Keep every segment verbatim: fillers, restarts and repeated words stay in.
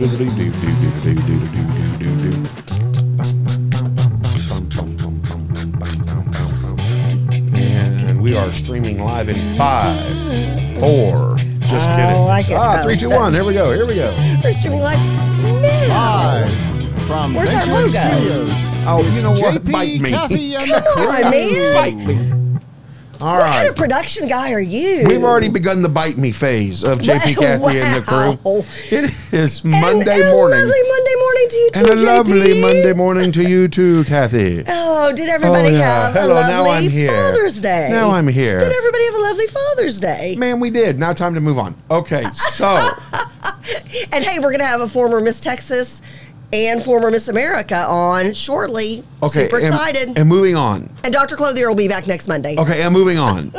And we are streaming live in five, four, just I kidding. Like it. Ah, three, two, one. Here we go. Here we go. We're streaming live now. Live from Where's our logo? Studios. Oh, it's you know what? J P Bite me. Come on, man. Bite me. All what right. kind of production guy are you? We've already begun the bite me phase of J P, Kathy, wow. and the crew. It is Monday and, and morning. And a lovely Monday morning to you too, And a J P. Lovely Monday morning to you too, Kathy. Oh, did everybody oh, yeah. have Hello, a lovely now I'm here. Father's Day? Now I'm here. Did everybody have a lovely Father's Day? Man, we did. Now time to move on. Okay, so. And hey, we're going to have a former Miss Texas and former Miss America on shortly. Okay, super excited. And, and moving on. And Doctor Clothier will be back next Monday. Okay, and moving on.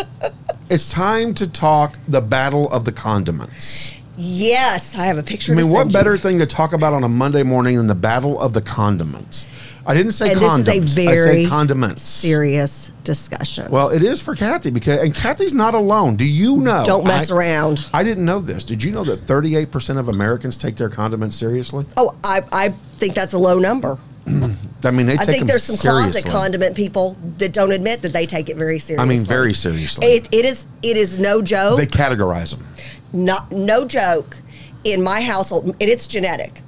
It's time to talk the battle of the condiments. Yes, I have a picture. I mean, to what better you. thing to talk about on a Monday morning than the battle of the condiments? I didn't say and condoms. This is a very I say condiments. Serious discussion. Well, it is for Kathy because, and Kathy's not alone. Do you know? Don't mess I, around. I didn't know this. Did you know that thirty-eight percent of Americans take their condiments seriously? Oh, I, I think that's a low number. I mean, they take I think them there's some seriously. Closet condiment people that don't admit that they take it very seriously. I mean, very seriously. It, it is. It is no joke. They categorize them. Not no joke. In my household, and it's genetic.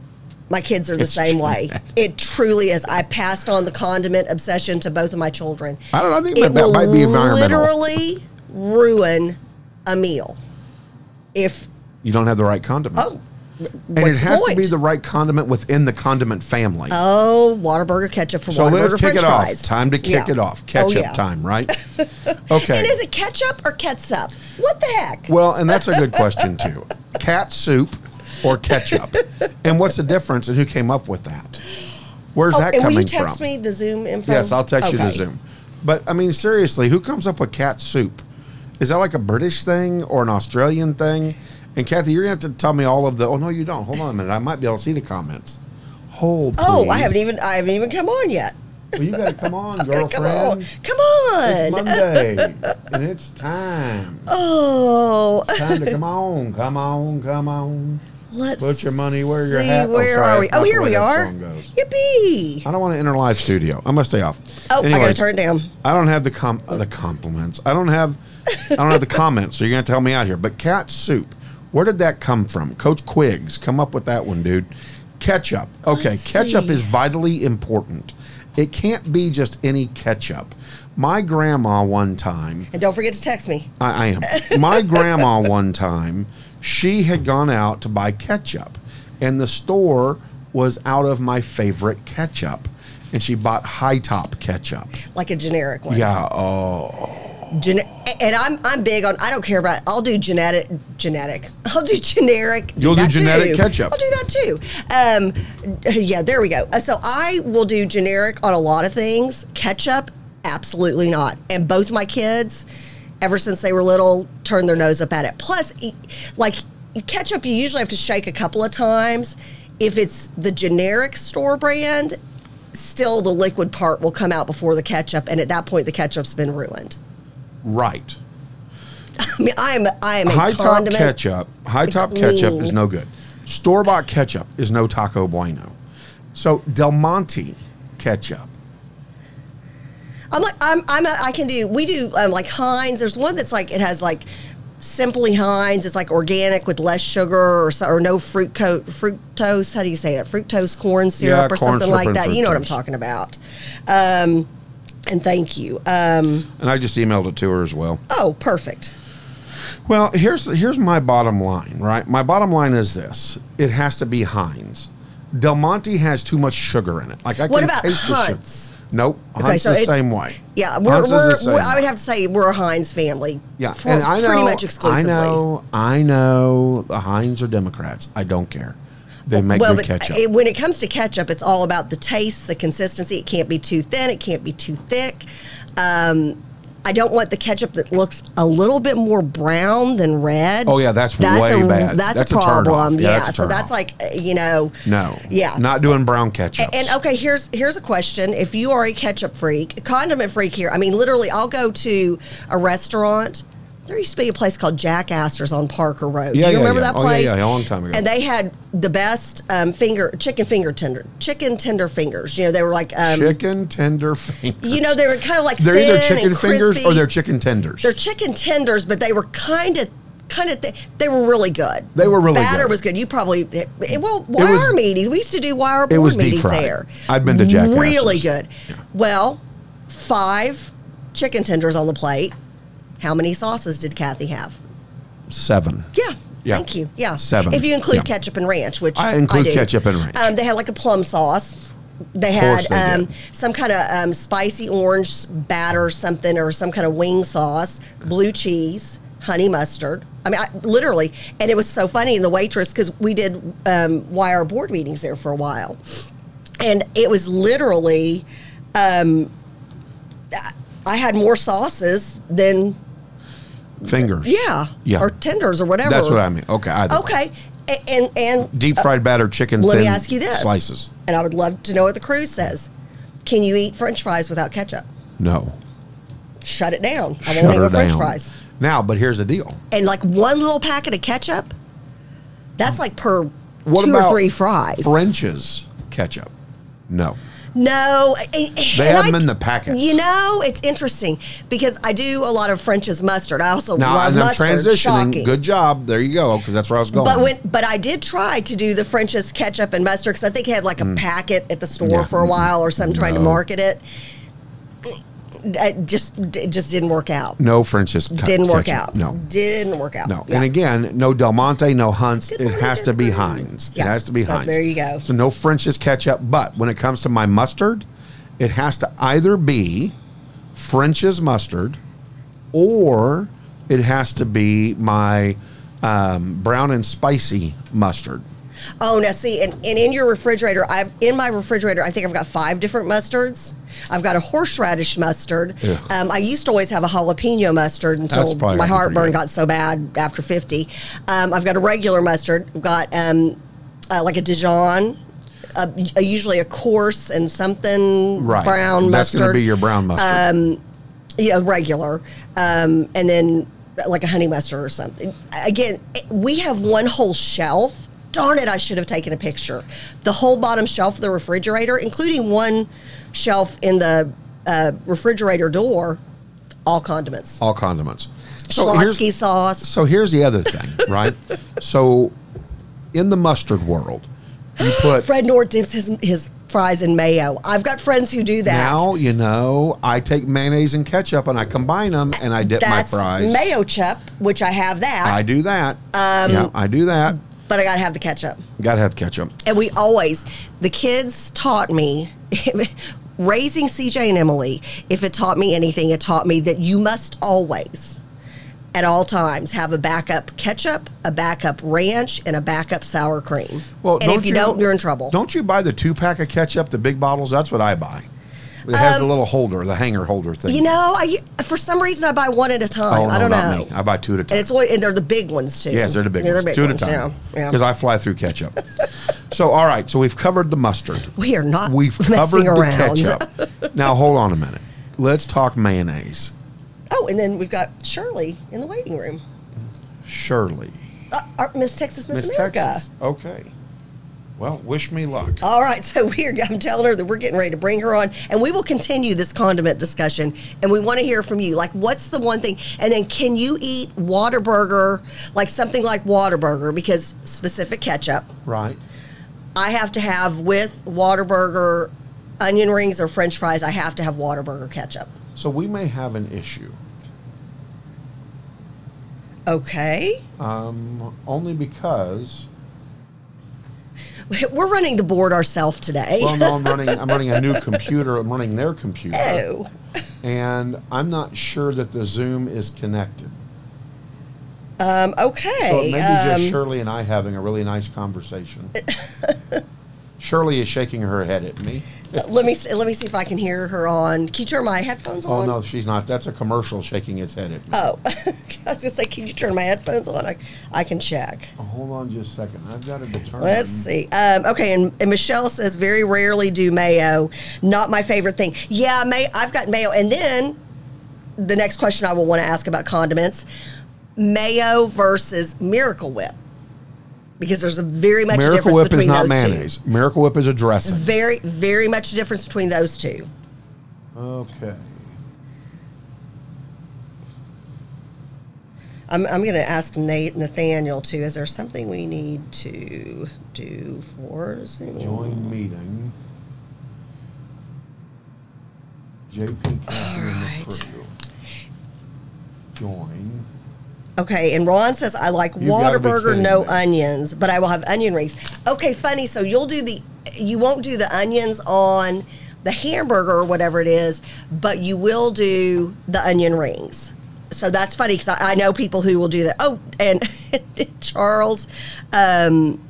My kids are the it's same way. It truly is. I passed on the condiment obsession to both of my children. I don't know. I think it that will might be environmental. Literally ruin a meal if you don't have the right condiment. Oh, and it has point? to be the right condiment within the condiment family. Oh, Whataburger ketchup for so Whataburger let's kick French it off. Fries. Time to kick yeah. it off. Ketchup oh, yeah. time, right? Okay. And is it ketchup or ketsup? What the heck? Well, and that's a good question too. Cat soup. Or ketchup, and what's the difference? And who came up with that? Where's oh, that coming from? Will you text from? me the Zoom info? Yes, I'll text okay. you the Zoom. But I mean, seriously, who comes up with cat soup? Is that like a British thing or an Australian thing? And Kathy, you're gonna have to tell me all of the. Oh no, you don't. Hold on a minute. I might be able to see the comments. Hold. Please. Oh, I haven't even. I haven't even come on yet. Well, you gotta come on, girlfriend. Come on. Come on. It's Monday, and it's time. Oh. It's time to come on, come on, come on. Let's Put your money where your hat goes. Where oh, sorry, are we? Oh, here we are. Yippee. I don't want to enter live studio. I'm going to stay off. Oh, Anyways, I got to turn it down. I don't have the com- uh, the compliments. I don't have I don't have the comments, so you're going to tell me out here. But cat soup, where did that come from? Coach Quigs, come up with that one, dude. Ketchup. Okay, Let's ketchup see. is vitally important. It can't be just any ketchup. My grandma one time. And don't forget to text me. I, I am. My grandma one time. She had gone out to buy ketchup, and the store was out of my favorite ketchup, and she bought high top ketchup, like a generic one. Yeah. Oh. Gen- and I'm I'm big on. I don't care about. I'll do genetic genetic. I'll do generic. You'll do genetic too. ketchup. I'll do that too. Um, yeah. There we go. So I will do generic on a lot of things. Ketchup, absolutely not. And both my kids, ever since they were little, turned their nose up at it. Plus, like ketchup, you usually have to shake a couple of times. If it's the generic store brand, still the liquid part will come out before the ketchup, and at that point, the ketchup's been ruined. Right. I mean, I am I am a high top ketchup. High top ketchup is no good. Store bought ketchup is no taco bueno. So Del Monte ketchup. I'm like I'm I'm a, I can do we do um, like Heinz. There's one that's like it has like simply Heinz. It's like organic with less sugar or or no fruit coat fructose. How do you say it? Fructose corn syrup yeah, or corn something syrup like that. Fructose. You know what I'm talking about. Um, and thank you. Um, and I just emailed it to her as well. Oh, perfect. Well, here's here's my bottom line. Right, my bottom line is this: it has to be Heinz. Del Monte has too much sugar in it. Like I what can about taste Hunt's? the sugar. Nope, okay, Hunt's so the same way. Yeah, we're, we're, same we're, I would have to say we're a Heinz family. Yeah, for, and I know, pretty much exclusively. I know, I know the Heinz are Democrats. I don't care. They well, make well, good ketchup. It, when it comes to ketchup, it's all about the taste, the consistency. It can't be too thin. It can't be too thick. Um, I don't want the ketchup that looks a little bit more brown than red. Oh, yeah, that's, that's way a, bad. That's, that's a problem. A yeah, yeah that's a so that's off. like, you know. No, yeah, not so. doing brown ketchup. And, and, okay, here's here's a question. If you are a ketchup freak, a condiment freak here, I mean, literally, I'll go to a restaurant. There used to be a place called Jack Astor's on Parker Road. Yeah, Do you yeah, remember yeah. that place? Oh, yeah, yeah, yeah, a long time ago. And they had the best um, finger, chicken finger tender, chicken tender fingers. You know, they were like... Um, chicken tender fingers. You know, they were kind of like they're thin and crispy. They're either chicken fingers or they're chicken tenders. They're chicken tenders, but they were kind of... Kind of thing. They were really good. They were really Batter good. Batter was good. You probably, well, wire meetings. We used to do wire board it was meetings deep-fried. There. I'd been to Jack Astor's. Really good. Yeah. Well, five chicken tenders on the plate. How many sauces did Kathy have? Seven. Yeah. Yeah. Thank you. Yeah. Seven. If you include yeah. ketchup and ranch, which I include I do. ketchup and ranch. Um, they had like a plum sauce. They had they um, some kind of um, spicy orange batter, something, or some kind of wing sauce, blue cheese, honey mustard. I mean, I, literally, and it was so funny. And the waitress, because we did um, wire board meetings there for a while, and it was literally, um, I had more sauces than fingers. Yeah, yeah, or tenders or whatever. That's what I mean. Okay, either okay, and, and and deep fried batter chicken. Uh, let me ask you this: slices. And I would love to know what the crew says. Can you eat French fries without ketchup? No. Shut it down. I won't eat French fries. Now, but here's the deal. And like one little packet of ketchup, that's like per what two about or three fries. French's ketchup? No. No. And, they and have I, them in the packets. You know, it's interesting because I do a lot of French's mustard. I also now, love and I'm mustard. transitioning. Shocking. Good job. There you go, because that's where I was going. But when, but I did try to do the French's ketchup and mustard because I think I had like a mm. packet at the store yeah. for a while or something no. trying to market it. It just it just didn't work out. No French's ketchup. Didn't work ketchup. out. No. Didn't work out. No. Yeah. And again, no Del Monte, no Hunt's. Good it has to be Heinz. Yeah. It has to be so Heinz. There you go. So no French's ketchup. But when it comes to my mustard, it has to either be French's mustard or it has to be my um, brown and spicy mustard. Oh, now see, and, and in your refrigerator, I've in my refrigerator, I think I've got five different mustards. I've got a horseradish mustard. Um, I used to always have a jalapeno mustard until my heartburn got so bad after fifty. Um, I've got a regular mustard. I've got um, uh, like a Dijon, a, a, usually a coarse and something right. brown and that's mustard. That's going to be your brown mustard. Um, yeah, regular. Um, and then like a honey mustard or something. Again, we have one whole shelf. Darn it, I should have taken a picture. The whole bottom shelf of the refrigerator, including one shelf in the uh, refrigerator door, all condiments. All condiments. So Schlotzky sauce. So here's the other thing, right? So in the mustard world, you put... Fred North dips his, his fries in mayo. I've got friends who do that. Now, you know, I take mayonnaise and ketchup and I combine them and I dip That's my fries. Mayo chup, which I have that. I do that. Um, yeah, I do that. But I got to have the ketchup. Got to have the ketchup. And we always, the kids taught me, raising C J and Emily, if it taught me anything, it taught me that you must always, at all times, have a backup ketchup, a backup ranch, and a backup sour cream. Well, and if you, you don't, you're in trouble. Don't you buy the two-pack of ketchup, the big bottles? That's what I buy. It has um, the little holder, the hanger holder thing. You know, I for some reason I buy one at a time. Oh, no, I don't not know. Me. I buy two at a time. And it's always, and they're the big ones too. Yes, they're the big they're ones. Big two ones, at a time. Because yeah. I fly through ketchup. So all right, so we've covered the mustard. We are not. We've covered around. the ketchup. Now hold on a minute. Let's talk mayonnaise. Oh, and then we've got Shirley in the waiting room. Shirley. Uh, Miss Texas, Miss America. Texas. Okay. Well, wish me luck. All right, so we're, I'm telling her that we're getting ready to bring her on, and we will continue this condiment discussion, and we want to hear from you. Like, what's the one thing? And then can you eat Whataburger, like something like Whataburger, because specific ketchup. Right. I have to have with Whataburger onion rings or French fries, I have to have Whataburger ketchup. So we may have an issue. Okay. Um, only because... We're running the board ourselves today. Well, no, I'm running. I'm running a new computer. I'm running their computer. Oh. And I'm not sure that the Zoom is connected. Um. Okay. So it may be um, just Shirley and I having a really nice conversation. Shirley is shaking her head at me. Let me see, let me see if I can hear her on. Can you turn my headphones on? Oh no, she's not. That's a commercial shaking its head at me. Oh, I was gonna say, can you turn my headphones on? I, I can check. Oh, hold on just a second. I've got to determine. Let's see. Um, okay, and, and Michelle says very rarely do mayo. Not my favorite thing. Yeah, may I've got mayo, and then the next question I will want to ask about condiments. mayo versus Miracle Whip, because there's a very much Miracle difference Whip between those two. Miracle Whip is not mayonnaise. Two. Miracle Whip is a dressing. Very, very much difference between those two. Okay. I'm, I'm going to ask Nate Nathaniel, too. Is there something we need to do for Zoom? Join meeting. J P Catherine approval. Join. Okay, and Ron says, I like Whataburger, no onions, but I will have onion rings. Okay, funny, so you'll do the, you won't do the onions on the hamburger or whatever it is, but you will do the onion rings. So that's funny, because I, I know people who will do that. Oh, and Charles, um,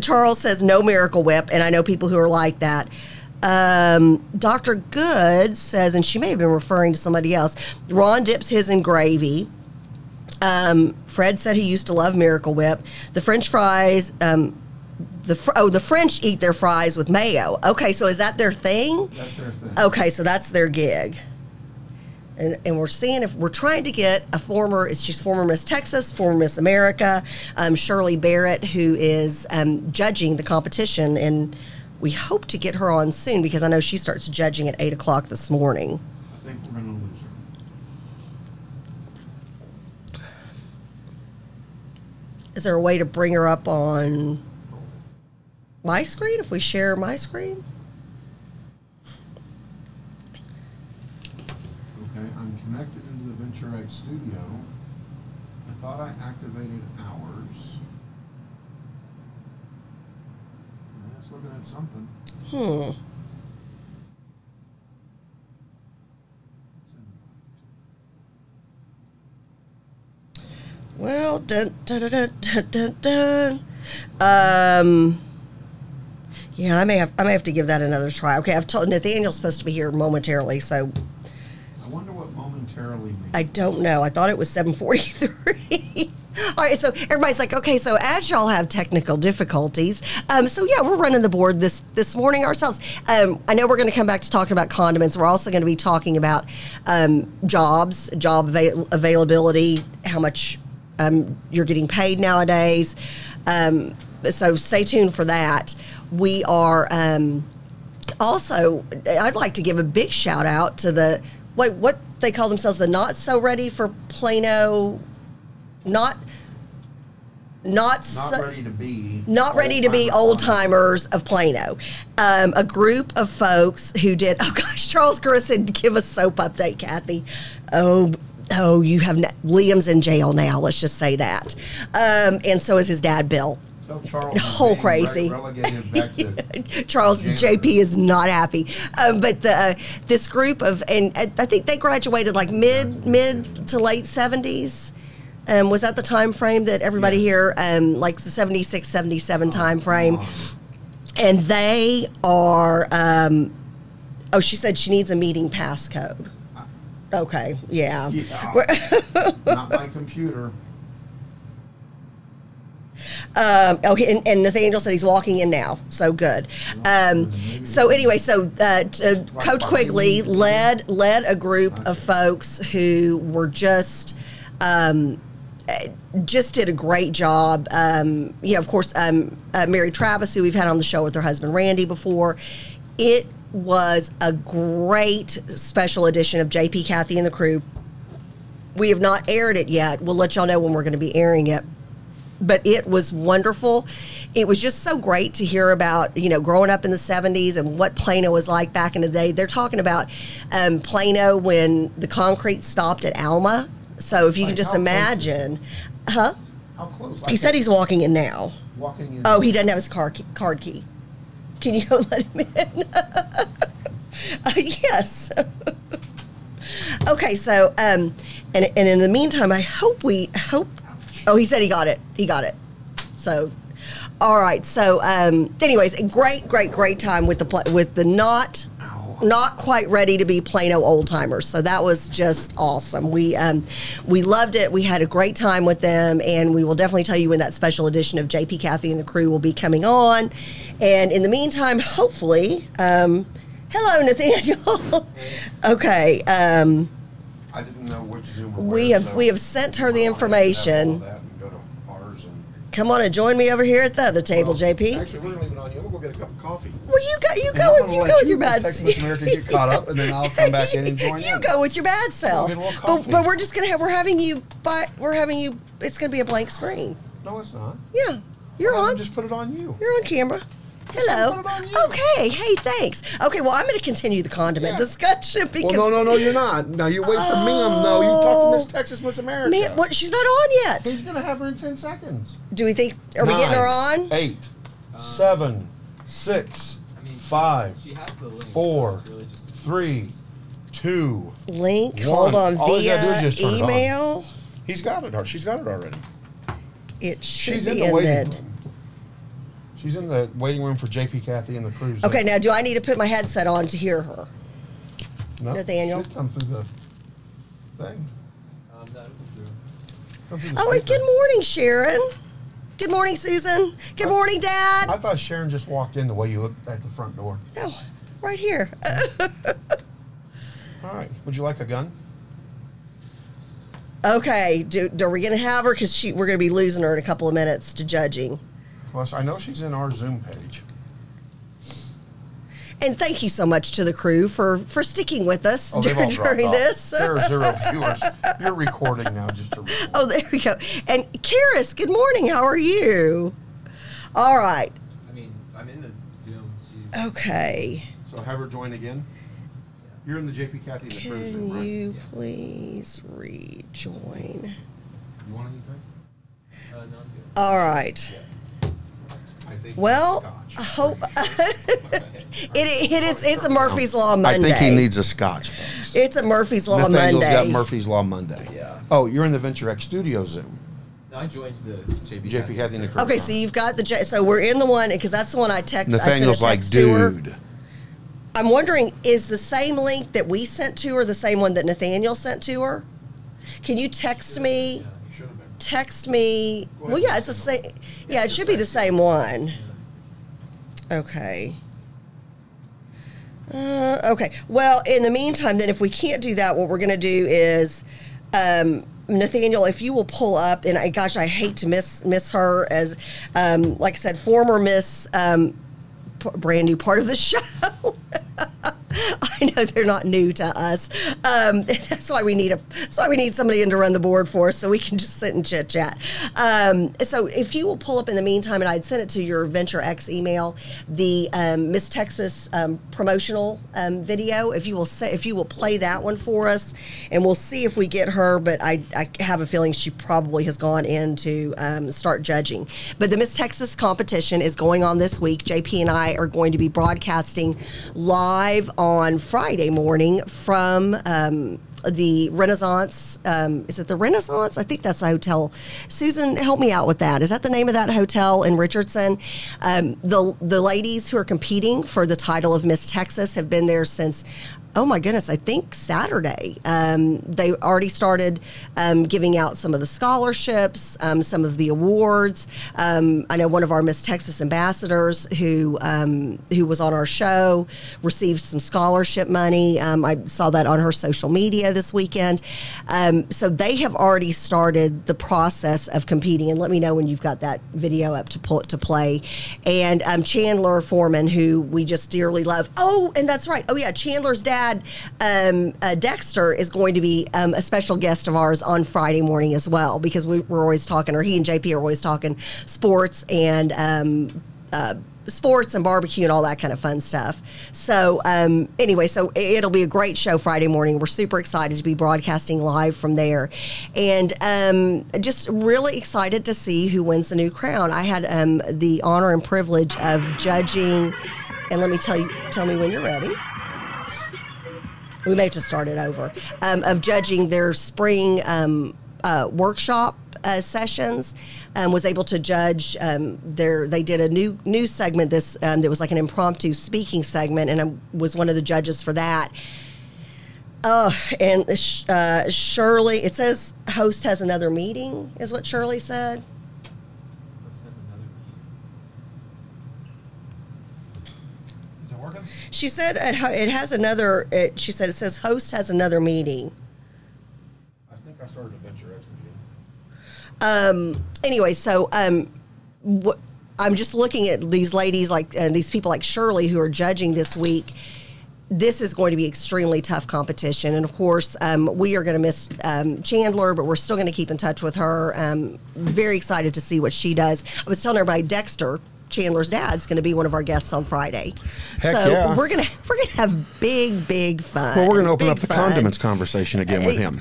Charles says no Miracle Whip, and I know people who are like that. Um, Doctor Good says, and she may have been referring to somebody else, Ron dips his in gravy. Um, Fred said he used to love Miracle Whip. The French fries, um, the fr- oh, the French eat their fries with mayo. Okay, so is that their thing? That's their thing. Okay, so that's their gig. And, and we're seeing if we're trying to get a former, it's she's former Miss Texas, former Miss America, um, Shirley Barrett, who is um, judging the competition, and we hope to get her on soon, because I know she starts judging at eight o'clock this morning. I think we're going to lose her. Is there a way to bring her up on my screen, if we share my screen? Okay, I'm connected into the Venture X studio. I thought I activated ours. That's looking at something. Hmm. Well, dun, dun, dun, dun, dun, dun. Um, yeah, I may have I may have to give that another try. Okay, I've told Nathaniel's supposed to be here momentarily, so. I wonder what momentarily means. I don't know. I thought it was seven forty-three. All right, so everybody's like, okay, so as y'all have technical difficulties, um, so yeah, we're running the board this, this morning ourselves. Um, I know we're going to come back to talking about condiments. We're also going to be talking about um, jobs, job avail- availability, how much Um, you're getting paid nowadays, um, so stay tuned for that. We are um, also, I'd like to give a big shout out to the, wait, what they call themselves, the Not So Ready for Plano, not not, not so, ready to be not ready to be old timers of Plano, um, a group of folks who did. Oh gosh, Charles Garrison, give a soap update, Kathy. Oh. Oh, you have no, Liam's in jail now. Let's just say that, um, and so is his dad, Bill. So Charles, whole crazy. Relegated back to Charles J P is not happy, um, but the uh, this group of, and I think they graduated like mid mid to late seventies. Um, was that the time frame that everybody yeah. here, um, like the seventy-six, seventy-seven oh, time frame, oh. and they are. Um, oh, she said she needs a meeting passcode. Okay, yeah. yeah. Not my computer. Um, okay, and, and Nathaniel said he's walking in now, so good. Um, so anyway, so uh, uh, Coach Quigley led led a group of folks who were just um, just did a great job. Um, yeah, of course, um, uh, Mary Travis, who we've had on the show with her husband Randy before, it was a great special edition of J P, Kathy, and the crew. We have not aired it yet. We'll let y'all know when we're going to be airing it. But it was wonderful. It was just so great to hear about, you know, growing up in the seventies and what Plano was like back in the day. They're talking about um, Plano when the concrete stopped at Alma. So if you like can just imagine. Huh? How close? Like he said he's walking in now. Walking in. Oh, he doesn't have his car key, card key. Can you go let him in? uh, yes. Okay, so um, and and in the meantime, I hope we hope. Oh, he said he got it. He got it. So, all right. So, um, anyways, a great, great, great time with the with the not not quite ready to be Plano old timers. So that was just awesome. We um, we loved it. We had a great time with them, and we will definitely tell you when that special edition of J P, Kathy, and the crew will be coming on. And in the meantime, hopefully, um, hello, Nathaniel. Okay. Um, I didn't know which Zoom were we have. So we have sent her the information. Come on and join me over here at the other table, well, J P. Actually, we're going to leave it on you. We'll go get a cup of coffee. Well, you go, you go with, you go you with your bad self. Texas America get caught up, and then I'll come back in and join you. You go with your bad self. We'll get a but, but we're just going to have, we're having you, by, we're having you, it's going to be a blank screen. No, it's not. Yeah. You're well, on. Just put it on you. You're on camera. Hello. Okay. Hey, thanks. Okay, well, I'm going to continue the condiment yeah. discussion because... Well, no, no, no, you're not. No, you wait for oh. ma'am. No, you talk to Miss Texas, Miss America. Man, what? She's not on yet. He's going to have her in ten seconds. Do we think... Are Nine, we getting her on? Eight, um, seven, six, I mean, five, she has the link, four, so really just... three, two, link, one. Hold on. All via do is just email? He's got it. She's got it already. It should She's be in the... In the She's in the waiting room for J P, Kathy, and the crew. Okay, now do I need to put my headset on to hear her? No. Nope. Nathaniel? She should come through the thing. Um, that come through the oh, and good morning, Sharon. Good morning, Susan. Good I, morning, Dad. I thought Sharon just walked in the way you looked at the front door. No, oh, right here. All right. Would you like a gun? Okay. Do, do, are we going to have her? Because she we're going to be losing her in a couple of minutes to judging. Plus, I know she's in our Zoom page. And thank you so much to the crew for, for sticking with us oh, during, during this. There are zero viewers. You're recording now just to record. Oh, there we go. And Karis, good morning. How are you? All right. I mean, I'm in the Zoom. She's... Okay. So have her join again. You're in the J P Kathy the crew Zoom, right? Can you please rejoin? You want anything? Uh, no, I'm good. All right. Yeah. Well, I hope it, it, it is, it's a Murphy's Law Monday. I think he needs a scotch, folks. It's a Murphy's Law Monday. Nathaniel's got Murphy's Law Monday. Yeah. Oh, you're in the Venture X Studio Zoom. No, I joined the J P Kathy and the crew. Okay, so you've got the J. So we're in the one, because that's the one I text. Nathaniel's I text like, dude. I'm wondering, is the same link that we sent to her the same one that Nathaniel sent to her? Can you text me? Yeah. Text me. Well, yeah, it's the same. Yeah, it should be the same one. Okay. Uh, okay. Well, in the meantime, then, if we can't do that, what we're going to do is, um, Nathaniel, if you will pull up, and I, gosh, I hate to miss miss her as, um, like I said, former Miss, um, p- brand new part of the show. I know they're not new to us. Um, that's why we need a. That's why we need somebody in to run the board for us, so we can just sit and chit chat. Um, so if you will pull up in the meantime, and I'd send it to your Venture X email, the um, Miss Texas um, promotional um, video. If you will, say, if you will play that one for us, and we'll see if we get her. But I, I have a feeling she probably has gone in to um, start judging. But the Miss Texas competition is going on this week. J P and I are going to be broadcasting live on. On Friday morning from um, the Renaissance, um, is it the Renaissance? I think that's a hotel. Susan, help me out with that. Is that the name of that hotel in Richardson? Um, the the ladies who are competing for the title of Miss Texas have been there since. Oh my goodness, I think Saturday. Um, they already started um, giving out some of the scholarships, um, some of the awards. Um, I know one of our Miss Texas ambassadors who um, who was on our show received some scholarship money. Um, I saw that on her social media this weekend. Um, so they have already started the process of competing. And let me know when you've got that video up to pull, to play. And um, Chandler Foreman, who we just dearly love. Oh, and that's right. Oh yeah, Chandler's dad. Um, uh, Dexter is going to be um, a special guest of ours on Friday morning as well, because we were always talking, or he and J P are always talking sports and um, uh, sports and barbecue and all that kind of fun stuff. So um, anyway, so it'll be a great show Friday morning. We're super excited to be broadcasting live from there, and um, just really excited to see who wins the new crown. I had um, the honor and privilege of judging, and let me tell you, tell me when you're ready. We may have to start it over, um, of judging their spring um, uh, workshop uh, sessions. Um, was able to judge um, their, they did a new news segment this um, that was like an impromptu speaking segment, and I was one of the judges for that. Uh, and uh, Shirley, it says host has another meeting, is what Shirley said. She said it has another, it, she said it says host has another meeting. Um, anyway, so um, wh- I'm just looking at these ladies, like uh, these people like Shirley who are judging this week. This is going to be extremely tough competition. And, of course, um, we are going to miss um, Chandler, but we're still going to keep in touch with her. Um, very excited to see what she does. I was telling everybody, Dexter, Chandler's dad, is going to be one of our guests on Friday. Heck so yeah. we're going to we're gonna have big, big fun. Well, we're going to open up the fun. condiments conversation again with him.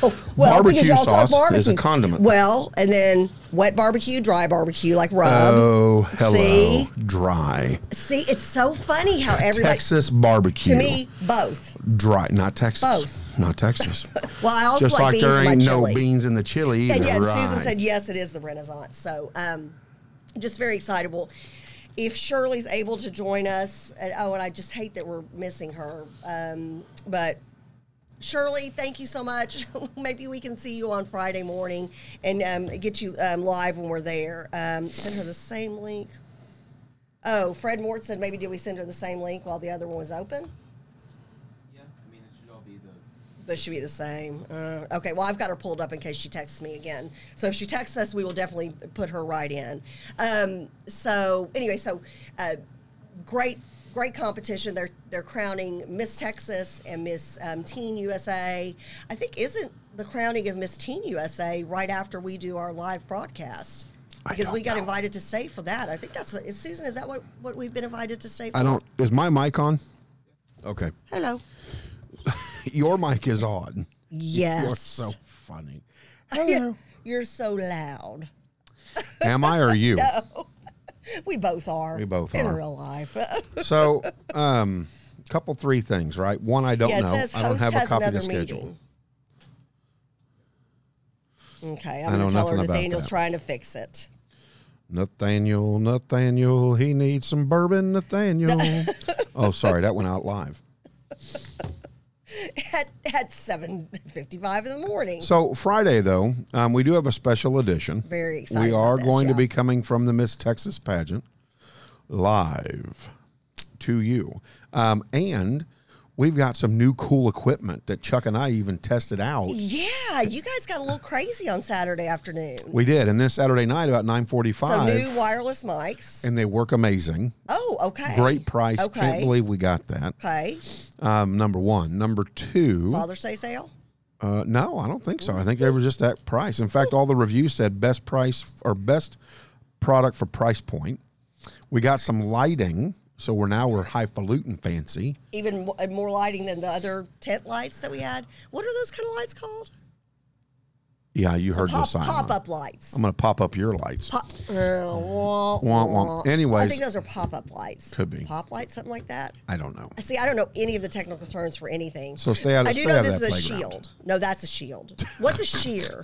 oh, well, barbecue sauce barbecue. is a condiment. Well, and then wet barbecue, dry barbecue, like rub. Oh, hello, See? dry. See, it's so funny how everybody... Texas barbecue. To me, both. Dry, not Texas. Both. Not Texas. Well, I also Just like, like there ain't no chili. beans in the chili either. And yet right. Susan said, yes, it is the Renaissance. So, um... just very excitable. If Shirley's able to join us, and, oh, and I just hate that we're missing her. Um, but Shirley, thank you so much. Maybe we can see you on Friday morning and um, get you um, live when we're there. Um, send her the same link. Oh, Fred North said maybe did we send her the same link while the other one was open? Yeah, I mean it should all be the. But it should be the same. Uh, okay, well, I've got her pulled up in case she texts me again. So if she texts us, we will definitely put her right in. Um, so anyway, so uh, great, great competition. They're they're crowning Miss Texas and Miss um, Teen U S A. I think isn't the crowning of Miss Teen U S A right after we do our live broadcast? Because we got know. invited to stay for that. I think that's what, is, Susan, is that what, what we've been invited to stay for? I don't, is my mic on? Okay. Hello. Your mic is on. Yes. You're so funny. Hello. You're so loud. Am I or you? No. We both are. We both in are. In real life. So, um, couple, three things, right? One, I don't yeah, know. I don't have a copy of the schedule. Okay. I'm going to tell her Nathaniel's trying to fix it. Nathaniel, Nathaniel, he needs some bourbon, Nathaniel. Oh, sorry. That went out live. At, at seven fifty-five in the morning. So Friday, though, um, we do have a special edition. Very exciting. We are this, going yeah. to be coming from the Miss Texas pageant live to you. Um, and we've got some new cool equipment that Chuck and I even tested out. Yeah, you guys got a little crazy on Saturday afternoon. We did, and then Saturday night about nine forty-five. So new wireless mics. And they work amazing. Oh, okay. Great price. Okay. Can't believe we got that. Okay. Um, number one. Number two. Father's Day sale? Uh, no, I don't think so. I think they were just that price. In fact, all the reviews said best price or best product for price point. We got some lighting. So we're now we're highfalutin fancy. Even more lighting than the other tent lights that we had. What are those kind of lights called? Yeah, you heard the, pop, the sign. Pop-up lights. I'm going to pop up your lights. Pop, uh, wah, wah, wah. Anyways. I think those are pop-up lights. Could be. Pop lights, something like that? I don't know. See, I don't know any of the technical terms for anything. So stay out of I stay do know this is a playground. shield. No, that's a shield. What's a shear?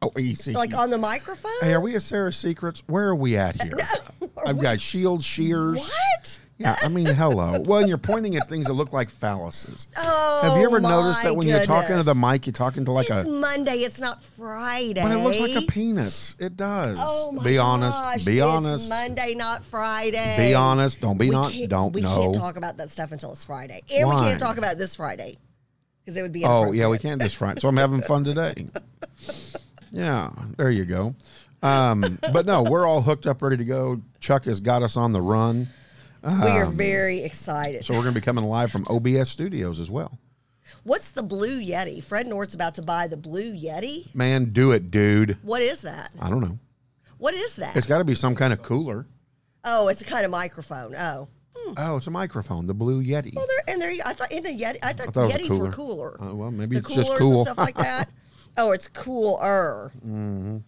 Oh, easy. Like on the microphone? Hey, are we at Sarah's Secrets? Where are we at here? No, I've we? got shields, shears. What? Yeah, I mean, hello. Well, and you're pointing at things that look like phalluses. Oh, Have you ever my noticed that when goodness. you're talking to the mic, you're talking to like it's a... It's Monday. It's not Friday. But it looks like a penis. It does. Oh, my Be honest. Gosh, be honest. It's Monday, not Friday. Be honest. Don't be we not. Don't we know. We can't talk about that stuff until it's Friday. And Why? we can't talk about it this Friday. Because it would be Oh, yeah, we can't this Friday. So I'm having fun today. Yeah, there you go. Um, but no, we're all hooked up, ready to go. Chuck has got us on the run. Um, we are very excited. So we're going to be coming live from O B S Studios as well. What's the Blue Yeti? Fred North's about to buy the Blue Yeti. Man, do it, dude. What is that? I don't know. What is that? It's got to be some kind of cooler. Oh, it's a kind of microphone. Oh. Hmm. Oh, it's a microphone, the Blue Yeti. Well, there and there. I thought in a Yeti. I thought, I thought Yetis cooler. were cooler. Uh, well, maybe the it's just cool and stuff like that. Oh, it's cooler. Mm-hmm.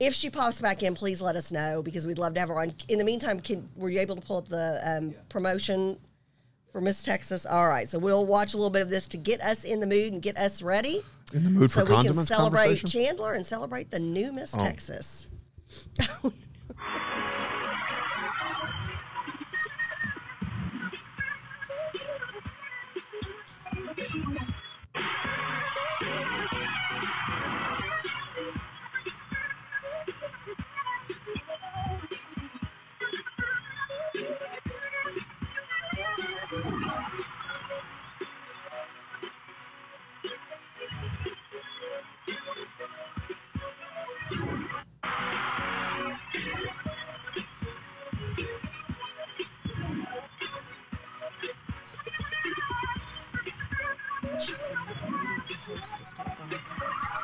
If she pops back in, please let us know because we'd love to have her on. In the meantime, can, were you able to pull up the um, yeah. promotion for Miss Texas? All right, so we'll watch a little bit of this to get us in the mood and get us ready. In the mood so for condiments we can celebrate Chandler and celebrate the new Miss oh. Texas. Hostess Podcast.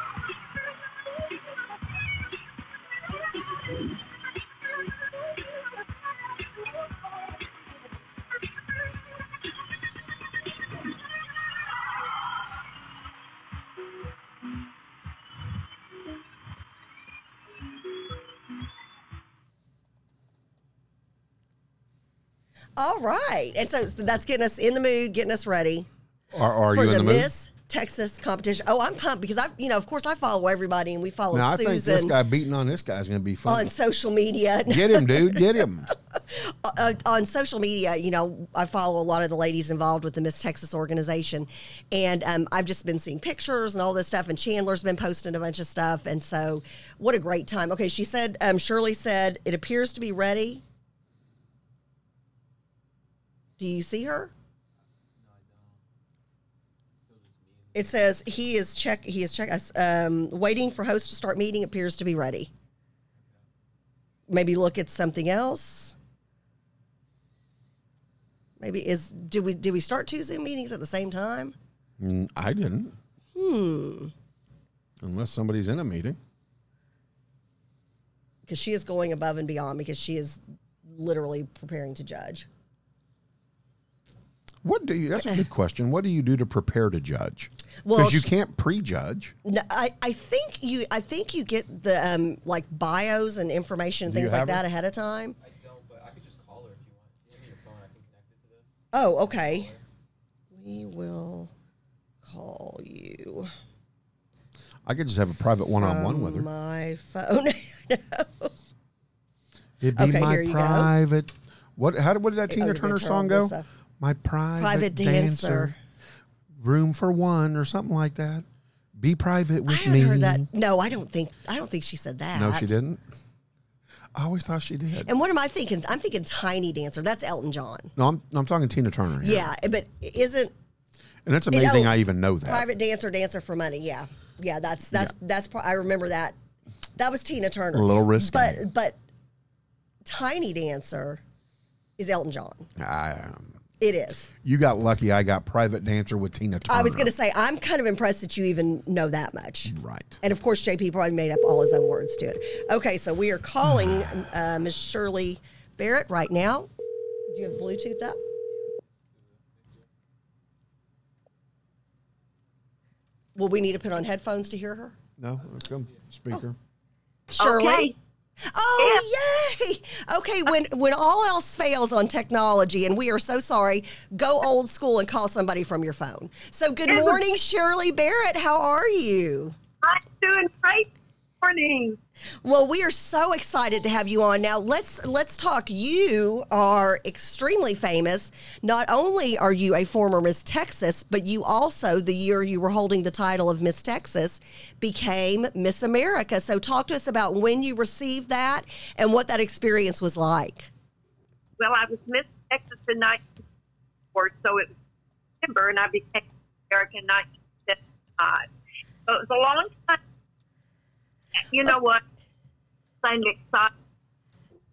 All right. And so that's getting us in the mood, getting us ready. Are, are you the in the mood? Miss Texas competition. Oh, I'm pumped because I, you know, of course I follow everybody and we follow now, Susan. I think this guy beating on this guy is going to be fun. On social media. Get him, dude. Get him. uh, on social media, you know, I follow a lot of the ladies involved with the Miss Texas organization. And um, I've just been seeing pictures and all this stuff. And Chandler's been posting a bunch of stuff. And so what a great time. Okay, she said, um, Shirley said, it appears to be ready. Do you see her? It says he is check. He is check. Um, waiting for host to start meeting. Appears to be ready. Maybe look at something else. Maybe is do we do we start two Zoom meetings at the same time? Mm, I didn't. Hmm. Unless somebody's in a meeting. Because she is going above and beyond. Because she is literally preparing to judge. What do you, that's a good question. What do you do to prepare to judge? Well, because you can't prejudge. No, I, I think you, I think you get the, um, like bios and information and things like that it? ahead of time. I don't, but I could just call her if you want. Give me your phone. I can connect it to this. Oh, okay. We will call you. I could just have a private one-on-one with her. My phone. No. It'd be okay, my private. Go. What, how did, what did that Tina oh, Turner song go? My private, private dancer. dancer, room for one or something like that. Be private with I me. I heard that. No, I don't think. I don't think she said that. No, she didn't. I always thought she did. And what am I thinking? I'm thinking Tiny Dancer. That's Elton John. No, I'm I'm talking Tina Turner. Here. Yeah, but isn't? And it's amazing you know, I even know that. Private dancer, dancer for money. Yeah, yeah. That's that's yeah. that's. that's I remember that. That was Tina Turner. A little risky. But but Tiny Dancer is Elton John. I am. It is. You got lucky. I got Private Dancer with Tina Turner. I was going to say, I'm kind of impressed that you even know that much. Right. And, of course, J P probably made up all his own words to it. Okay, so we are calling uh, Miss Shirley Barrett right now. Do you have Bluetooth up? Will we need to put on headphones to hear her? No, come speaker. Oh. Shirley? Okay. Oh, yeah. Yay! Okay, when when all else fails on technology, and we are so sorry, go old school and call somebody from your phone. So good morning, Shirley Barrett. How are you? I'm doing great. Morning. Well, we are so excited to have you on. Now, let's let's talk. You are extremely famous. Not only are you a former Miss Texas, but you also, the year you were holding the title of Miss Texas, became Miss America. So talk to us about when you received that and what that experience was like. Well, I was Miss Texas in nineteen ninety-four, so it was September, and I became Miss America in nineteen seventy-five. So it was a long time. You know what? Same exciting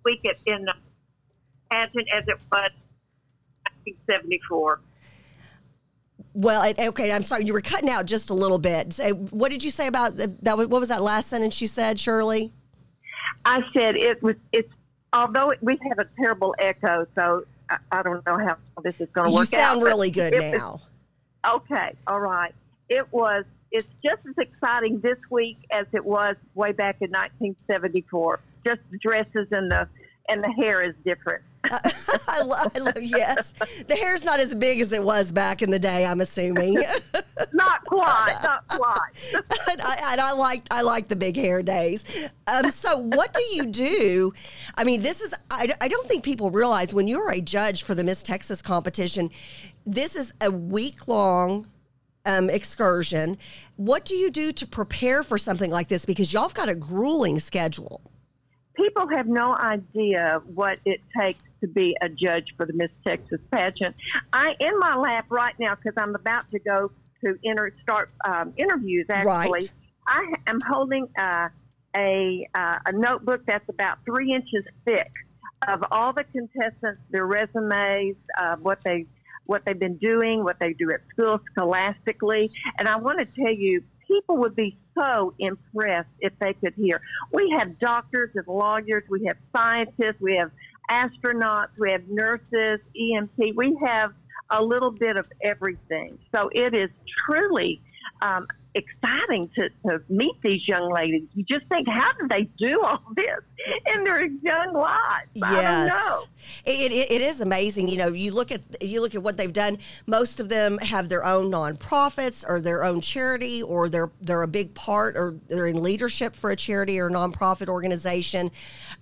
week in the pageant as it was in nineteen seventy-four. Well, okay, I'm sorry. You were cutting out just a little bit. What did you say about that? What was that last sentence you said, Shirley? I said it was, it's, although we've had a terrible echo, so I, I don't know how this is going to work out. You sound really good now. Okay, all right. It was. It's just as exciting this week as it was way back in nineteen seventy-four. Just the dresses and the and the hair is different. uh, I, love, I love, yes. The hair's not as big as it was back in the day, I'm assuming. Not quite, not quite. and I, and I, like, I like the big hair days. Um, so what do you do? I mean, this is, I, I don't think people realize when you're a judge for the Miss Texas competition, this is a week-long Um, excursion. What do you do to prepare for something like this? Because y'all have got a grueling schedule. People have no idea what it takes to be a judge for the Miss Texas pageant. I in my lap right now because I'm about to go to enter, start um, interviews. Actually, right. I am holding uh, a uh, a notebook that's about three inches thick of all the contestants, their resumes, uh, what they what they've been doing, what they do at school scholastically. And I want to tell you, people would be so impressed if they could hear. We have doctors and lawyers. We have scientists. We have astronauts. We have nurses, E M T. We have a little bit of everything. So it is truly um, exciting to, to meet these young ladies. You just think, how did they do all this in their young lives? Yes. I don't know. It, it, it is amazing. You know, you look at you look at what they've done. Most of them have their own nonprofits or their own charity, or they're they're a big part, or they're in leadership for a charity or a nonprofit organization.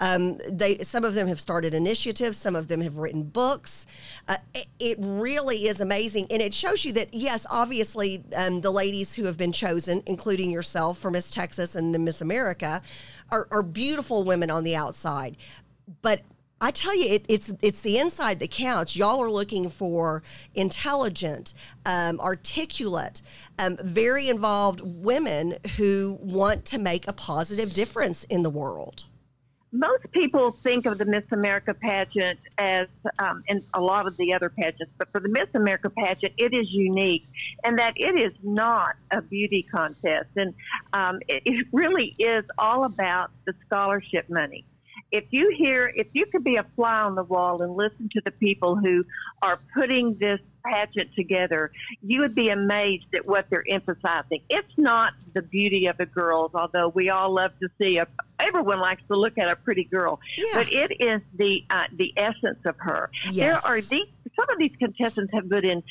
Um, they some of them have started initiatives. Some of them have written books. Uh, it, it really is amazing, and it shows you that yes, obviously um, the ladies who have been chosen, including yourself for Miss Texas and the Miss America, are, are beautiful women on the outside, but I tell you, it, it's it's the inside that counts. Y'all are looking for intelligent, um, articulate, um, very involved women who want to make a positive difference in the world. Most people think of the Miss America pageant as, um, and a lot of the other pageants, but for the Miss America pageant, it is unique in that it is not a beauty contest. And um, it, it really is all about the scholarship money. If you hear, if you could be a fly on the wall and listen to the people who are putting this pageant together, you would be amazed at what they're emphasizing. It's not the beauty of the girls, although we all love to see a, everyone likes to look at a pretty girl, yeah. But it is the uh, the essence of her. Yes. There are these, some of these contestants have put in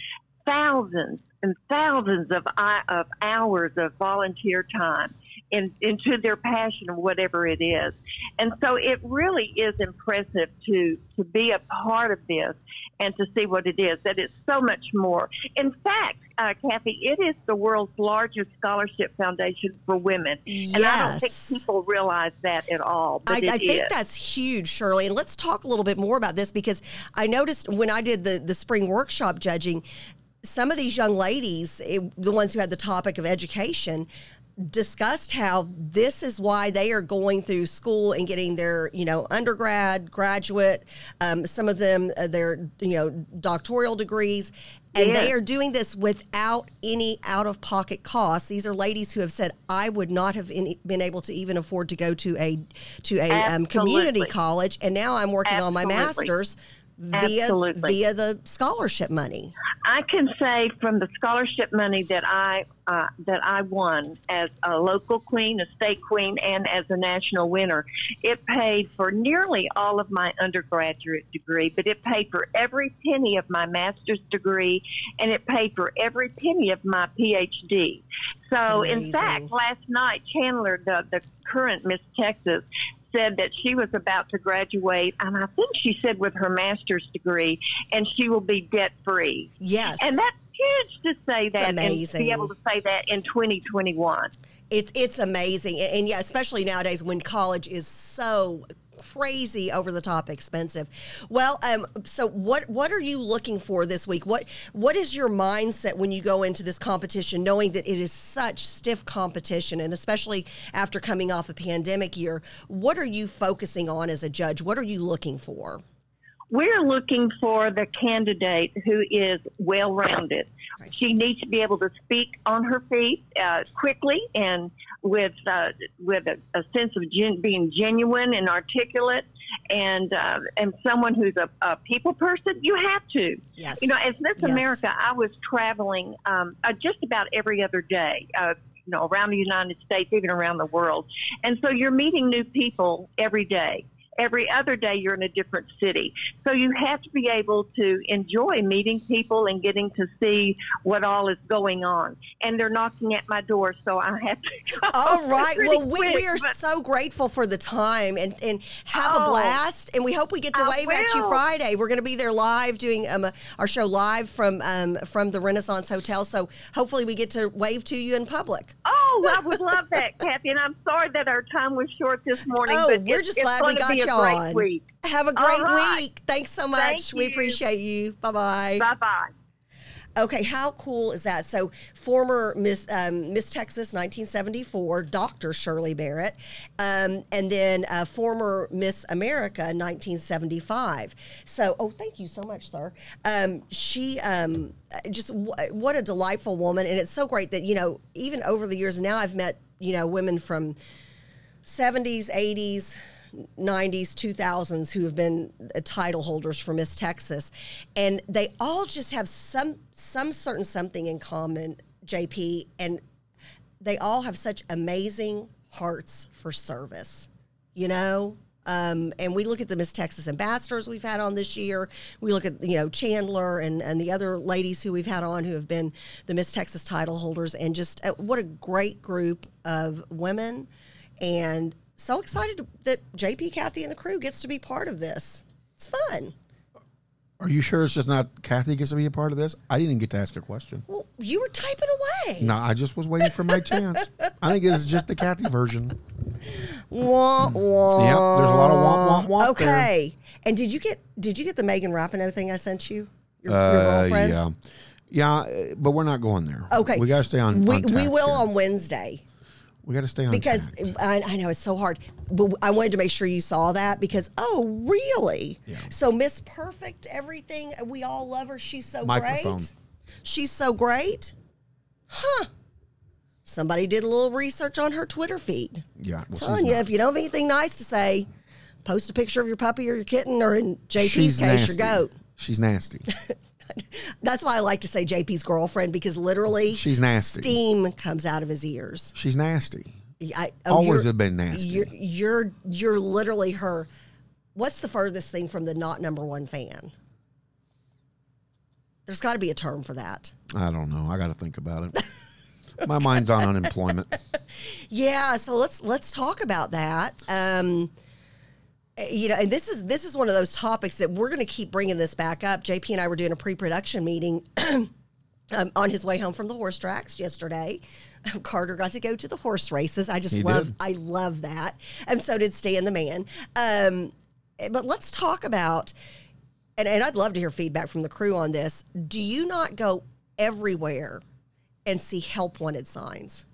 thousands and thousands of of hours of volunteer time. In, into their passion or whatever it is. And so it really is impressive to, to be a part of this and to see what it is, that it's so much more. In fact, uh, Kathy, it is the world's largest scholarship foundation for women. Yes. And I don't think people realize that at all. But I, it I think is. That's huge, Shirley. And let's talk a little bit more about this, because I noticed when I did the, the spring workshop judging, some of these young ladies, it, the ones who had the topic of education, discussed how this is why they are going through school and getting their, you know, undergrad, graduate, um, some of them, uh, their, you know, doctoral degrees. And yeah. They are doing this without any out-of-pocket costs. These are ladies who have said, I would not have any, been able to even afford to go to a to a um, community college. And now I'm working Absolutely. on my master's. Via, Absolutely. via the scholarship money. I can say from the scholarship money that I uh, that I won as a local queen, a state queen, and as a national winner, it paid for nearly all of my undergraduate degree, but it paid for every penny of my master's degree, and it paid for every penny of my P H D. So, in fact, last night, Chandler, the, the current Miss Texas, said that she was about to graduate, and I think she said with her master's degree, and she will be debt-free. Yes. And that's huge to say that and be able to say that in twenty twenty-one. It's, it's amazing. And, and, yeah, especially nowadays when college is so crazy over-the-top expensive. Well, um, so what what are you looking for this week? What What is your mindset when you go into this competition, knowing that it is such stiff competition, and especially after coming off a pandemic year? What are you focusing on as a judge? What are you looking for? We're looking for the candidate who is well-rounded. Right. She needs to be able to speak on her feet uh, quickly and with uh, with a, a sense of gen- being genuine and articulate, and uh, and someone who's a, a people person. You have to. Yes. You know, as Miss yes. America, I was traveling um, uh, just about every other day, uh, you know, around the United States, even around the world. And so you're meeting new people every day. Every other day you're in a different city. So you have to be able to enjoy meeting people and getting to see what all is going on. And they're knocking at my door, so I have to go. All right. Well, we, quick, we are but... so grateful for the time, and, and have oh, a blast. And we hope we get to wave at you Friday. We're going to be there live doing um, our show live from, um, from the Renaissance Hotel. So hopefully we get to wave to you in public. Oh, I would love that, Kathy. And I'm sorry that our time was short this morning. Oh, but we're it, just glad we got you. Have a great week. Have a great right. week. Thanks so much. Thank we you. appreciate you. Bye-bye. Bye-bye. Okay, how cool is that? So former Miss um, Miss Texas nineteen seventy-four, Doctor Shirley Barrett, um, and then uh, former Miss America nineteen seventy-five. So, oh, thank you so much, sir. Um, she um, just w- what a delightful woman, and it's so great that, you know, even over the years now I've met, you know, women from seventies, eighties, nineties, two thousands who have been title holders for Miss Texas, and they all just have some some certain something in common, J P, and they all have such amazing hearts for service, you know. Um, and we look at the Miss Texas ambassadors we've had on this year. We look at, you know, Chandler and, and the other ladies who we've had on who have been the Miss Texas title holders, and just uh, what a great group of women. And so excited that J P, Kathy, and the crew gets to be part of this. It's fun. Are you sure it's just not Kathy gets to be a part of this? I didn't even get to ask her question. Well, you were typing away. No, I just was waiting for my chance. I think it's just the Kathy version. Wah, wah. Yep, there's a lot of womp, womp, womp. Okay. There. And did you get did you get the Megan Rapinoe thing I sent you? Your, uh, your girlfriend? Yeah. Yeah, but we're not going there. Okay. We got to stay on We, on we will here. On Wednesday. We got to stay on because I, I know it's so hard, but I wanted to make sure you saw that because, oh, really? Yeah. So Miss Perfect, everything, we all love her. She's so Microphone. great. She's so great. Huh. Somebody did a little research on her Twitter feed. Yeah. Well, telling you, not. If you don't have anything nice to say, post a picture of your puppy or your kitten, or in J P's she's case, nasty. Your goat. She's nasty. That's why I like to say J P's girlfriend, because literally she's nasty. Steam comes out of his ears. She's nasty. I, oh, Always have been nasty. You're, you're you're literally her. What's the furthest thing from the not number one fan? There's got to be a term for that. I don't know. I got to think about it. Okay. My mind's on unemployment. Yeah, so let's let's talk about that. Um You know, and this is this is one of those topics that we're going to keep bringing this back up. J P and I were doing a pre-production meeting um, on his way home from the horse tracks yesterday. Carter got to go to the horse races. I just he love, did. I love that, and so did Stan the man. Um, but let's talk about, and, and I'd love to hear feedback from the crew on this. Do you not go everywhere and see help wanted signs?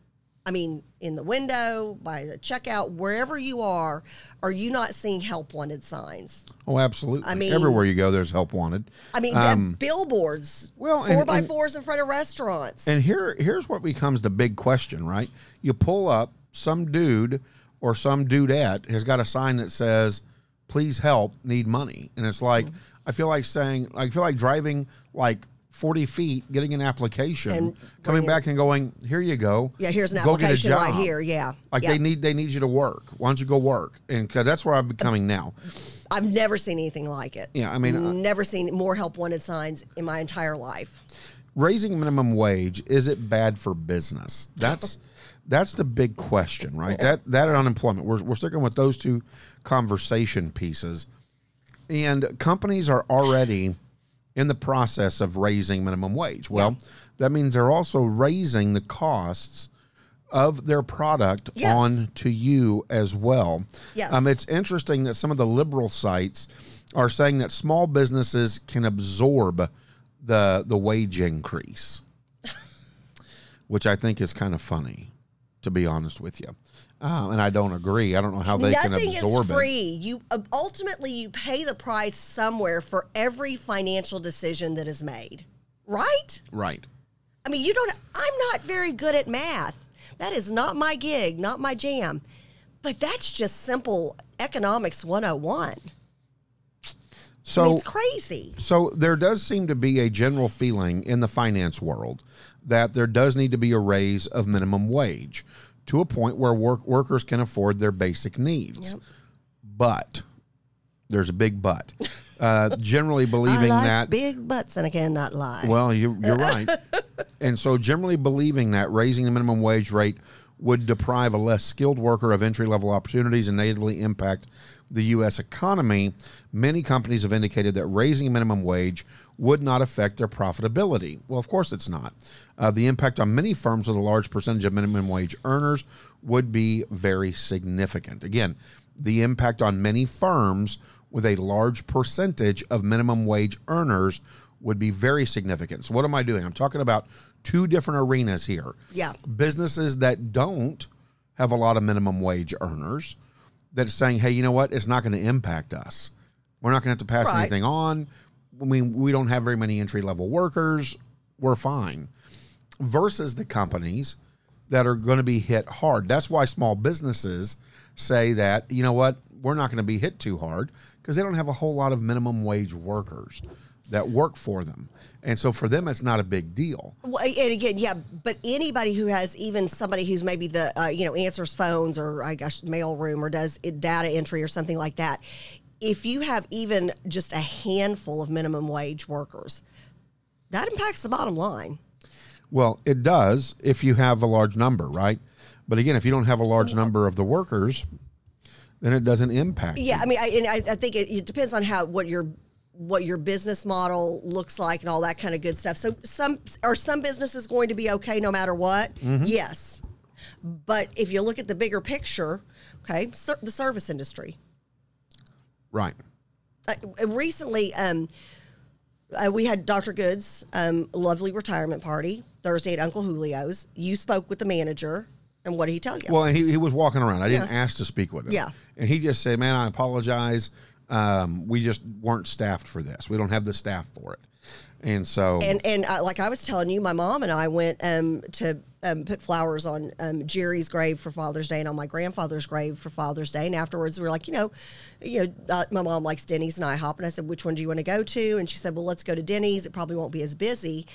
I mean, in the window, by the checkout, wherever you are, are you not seeing help wanted signs? Oh, absolutely. I mean, everywhere you go, there's help wanted. I mean, um, billboards, well, four and, by and, fours in front of restaurants. And here, here's what becomes the big question, right? You pull up, some dude or some dudette has got a sign that says, "Please help, need money," and it's like, mm-hmm. I feel like saying, I feel like driving like forty feet, getting an application, and coming back and going, "Here you go. Yeah, here's an go application right here." Yeah. Like yeah. they need they need you to work. Why don't you go work? And because that's where I'm becoming now. I've never seen anything like it. Yeah, I mean. Never uh, seen more help wanted signs in my entire life. Raising minimum wage, is it bad for business? That's that's the big question, right? That that and unemployment. We're, we're sticking with those two conversation pieces. And companies are already in the process of raising minimum wage. Well, yeah. that means they're also raising the costs of their product yes. on to you as well. Yes. Um, it's interesting that some of the liberal sites are saying that small businesses can absorb the the wage increase, which I think is kind of funny, to be honest with you. Oh, and I don't agree. I don't know how they Nothing can absorb it. Nothing is free. It. You uh, ultimately you pay the price somewhere for every financial decision that is made, right? Right. I mean, you don't. I'm not very good at math. That is not my gig, not my jam. But that's just simple economics one oh one. So I mean, it's crazy. So there does seem to be a general feeling in the finance world that there does need to be a raise of minimum wage, to a point where work, workers can afford their basic needs. Yep. But there's a big but. Uh, generally believing I like that big butts, and I cannot lie. Well, you, you're right. And so generally believing that raising the minimum wage rate would deprive a less skilled worker of entry-level opportunities and negatively impact the U S economy, many companies have indicated that raising minimum wage would not affect their profitability. Well, of course it's not. Uh, the impact on many firms with a large percentage of minimum wage earners would be very significant. Again, the impact on many firms with a large percentage of minimum wage earners would be very significant. So what am I doing? I'm talking about two different arenas here. Yeah. Businesses that don't have a lot of minimum wage earners that are saying, hey, you know what? It's not going to impact us. We're not going to have to pass right. anything on. I mean, we don't have very many entry-level workers. We're fine. Versus the companies that are going to be hit hard. That's why small businesses say that, you know what? We're not going to be hit too hard because they don't have a whole lot of minimum wage workers that work for them. And so for them, it's not a big deal. Well, and again, yeah, but anybody who has even somebody who's maybe the, uh, you know, answers phones or, I guess, mail room or does data entry or something like that, if you have even just a handful of minimum wage workers, that impacts the bottom line. Well, it does if you have a large number, right? But again, if you don't have a large number of the workers, then it doesn't impact. Yeah, you. I mean, I, and I, I think it, it depends on how what your what your business model looks like and all that kind of good stuff. So some are some businesses going to be okay no matter what? Mm-hmm. Yes. But if you look at the bigger picture, okay, ser- the service industry. Right. Uh, recently, um, uh, we had Doctor Good's um, lovely retirement party Thursday at Uncle Julio's. You spoke with the manager. And what did he tell you? Well, he, he was walking around. I didn't yeah. ask to speak with him. Yeah. And he just said, man, I apologize. Um, we just weren't staffed for this. We don't have the staff for it. And so. And, and I, like I was telling you, my mom and I went um, to um, put flowers on um, Jerry's grave for Father's Day and on my grandfather's grave for Father's Day. And afterwards, we were like, you know, you know, uh, my mom likes Denny's and IHOP. And I said, which one do you want to go to? And she said, well, let's go to Denny's. It probably won't be as busy.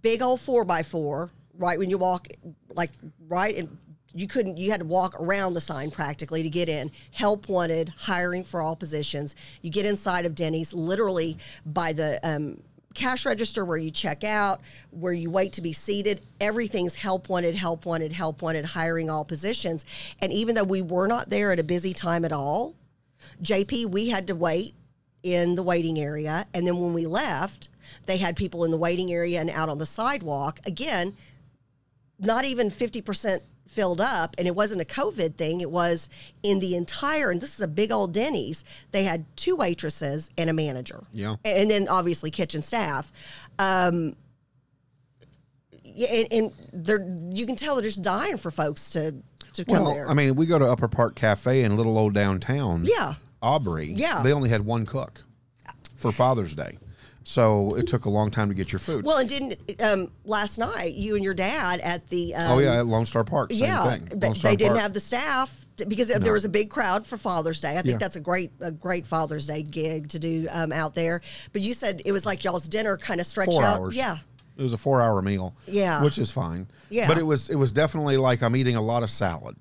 Big old four by four. Right when you walk, like, right, and you couldn't, you had to walk around the sign practically to get in. Help wanted, hiring for all positions. You get inside of Denny's, literally by the um, cash register where you check out, where you wait to be seated. Everything's help wanted, help wanted, help wanted, hiring all positions. And even though we were not there at a busy time at all, J P, we had to wait in the waiting area. And then when we left, they had people in the waiting area and out on the sidewalk. Again, not even fifty percent filled up, and it wasn't a COVID thing. It was in the entire, and this is a big old Denny's, they had two waitresses and a manager. Yeah. And then obviously kitchen staff. Um, and and they're, you can tell they're just dying for folks to, to come well, there. I mean, we go to Upper Park Cafe in little old downtown yeah. Aubrey. Yeah. They only had one cook for Father's Day. So it took a long time to get your food. Well, and didn't um, last night you and your dad at the um, oh yeah at Lone Star Park same yeah thing. They, they didn't Park. Have the staff to, because no. there was a big crowd for Father's Day. I think yeah. that's a great a great Father's Day gig to do um, out there. But you said it was like y'all's dinner kind of stretched four out. Hours. Yeah, it was a four hour meal. Yeah, which is fine. Yeah, but it was it was definitely like I'm eating a lot of salad.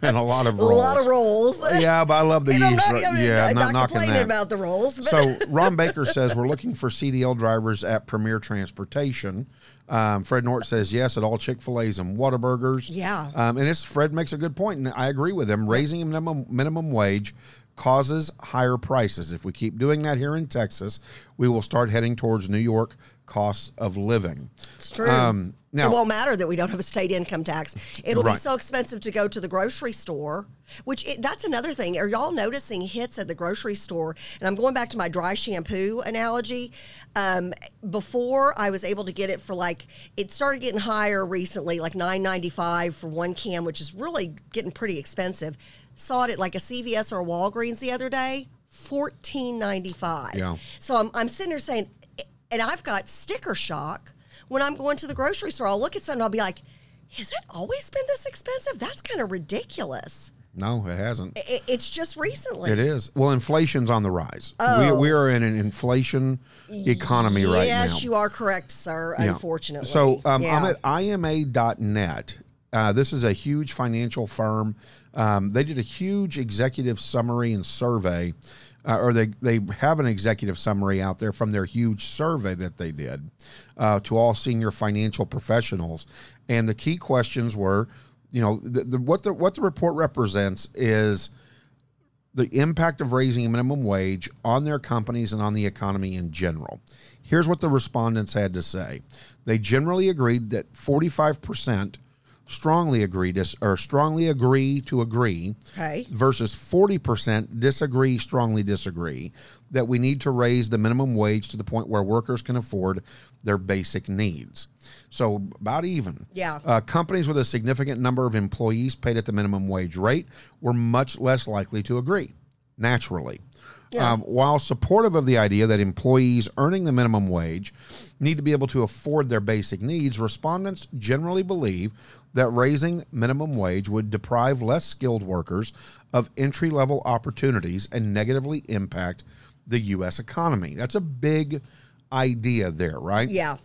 And a lot of rolls. A lot of rolls. Yeah, but I love the yeast. I'm not, I'm yeah, I'm not, not complaining that. About the rolls. But. So Ron Baker says, we're looking for C D L drivers at Premier Transportation. Um, Fred North says, yes, at all Chick-fil-A's and Whataburgers. Yeah. Um, and it's, Fred makes a good point, and I agree with him. Raising minimum, minimum wage causes higher prices. If we keep doing that here in Texas, we will start heading towards New York costs of living. It's true. Um, now, it won't matter that we don't have a state income tax. It'll right. be so expensive to go to the grocery store, which it, that's another thing. Are y'all noticing hits at the grocery store? And I'm going back to my dry shampoo analogy. Um, before I was able to get it for like, it started getting higher recently, like nine ninety-five for one can, which is really getting pretty expensive. Saw it at like a C V S or a Walgreens the other day, fourteen ninety-five. Yeah. So I'm, I'm sitting there saying, and I've got sticker shock when I'm going to the grocery store. I'll look at something, I'll be like, has it always been this expensive? That's kind of ridiculous. No, it hasn't. It, it's just recently. It is. Well, inflation's on the rise. Oh. We, we are in an inflation economy yes, right now. Yes, you are correct, sir, yeah. unfortunately. So um, yeah. I'm at I M A dot net. Uh, this is a huge financial firm. Um, they did a huge executive summary and survey, uh, or they, they have an executive summary out there from their huge survey that they did uh, to all senior financial professionals. And the key questions were, you know, the, the, what the what the report represents is the impact of raising minimum wage on their companies and on the economy in general. Here's what the respondents had to say. They generally agreed that forty-five percent strongly agree dis, or strongly agree to agree okay. versus forty percent disagree, strongly disagree, that we need to raise the minimum wage to the point where workers can afford their basic needs. So about even. Yeah. Uh, companies with a significant number of employees paid at the minimum wage rate were much less likely to agree, naturally. Yeah. Um, while supportive of the idea that employees earning the minimum wage need to be able to afford their basic needs, respondents generally believe that raising minimum wage would deprive less skilled workers of entry-level opportunities and negatively impact the U S economy. That's a big idea there, right? Yeah.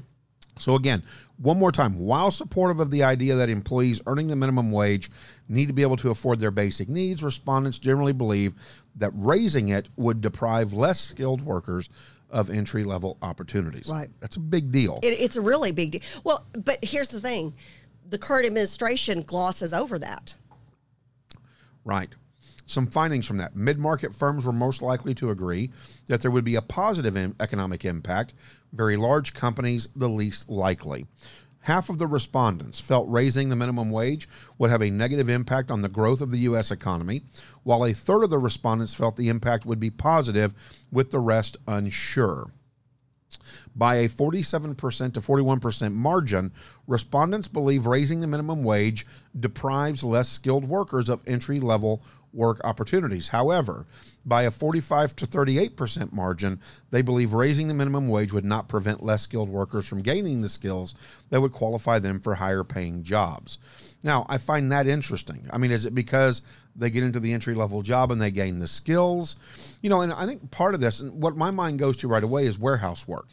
So again, one more time, while supportive of the idea that employees earning the minimum wage need to be able to afford their basic needs, respondents generally believe that raising it would deprive less skilled workers of entry-level opportunities. Right. That's a big deal. It, it's a really big deal. Well, but here's the thing. The current administration glosses over that. Right. Some findings from that. Mid-market firms were most likely to agree that there would be a positive im- economic impact. Very large companies, the least likely. Half of the respondents felt raising the minimum wage would have a negative impact on the growth of the U S economy, while a third of the respondents felt the impact would be positive, with the rest unsure. By a forty-seven percent to forty-one percent margin, respondents believe raising the minimum wage deprives less skilled workers of entry-level work opportunities. However, by a forty-five to thirty-eight percent margin, they believe raising the minimum wage would not prevent less skilled workers from gaining the skills that would qualify them for higher-paying jobs. Now, I find that interesting. I mean, is it because they get into the entry-level job and they gain the skills? You know, and I think part of this, and what my mind goes to right away, is warehouse work.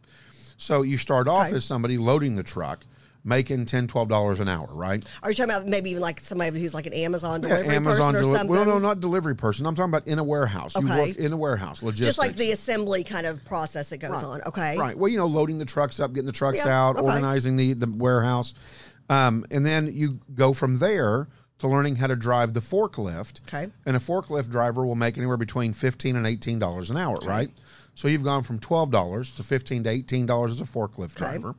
So you start off okay. as somebody loading the truck, making ten dollars, twelve dollars an hour, right? Are you talking about maybe even like somebody who's like an Amazon delivery yeah, Amazon person or deli- something? Well, no, not delivery person. I'm talking about in a warehouse. Okay. You work in a warehouse, logistics. Just like the assembly kind of process that goes right. on, okay? Right. Well, you know, loading the trucks up, getting the trucks yeah. out, okay. organizing the, the warehouse. Um, and then you go from there to learning how to drive the forklift. Okay. And a forklift driver will make anywhere between fifteen and eighteen dollars an hour, okay. right? So you've gone from twelve dollars to fifteen to eighteen dollars as a forklift okay. driver.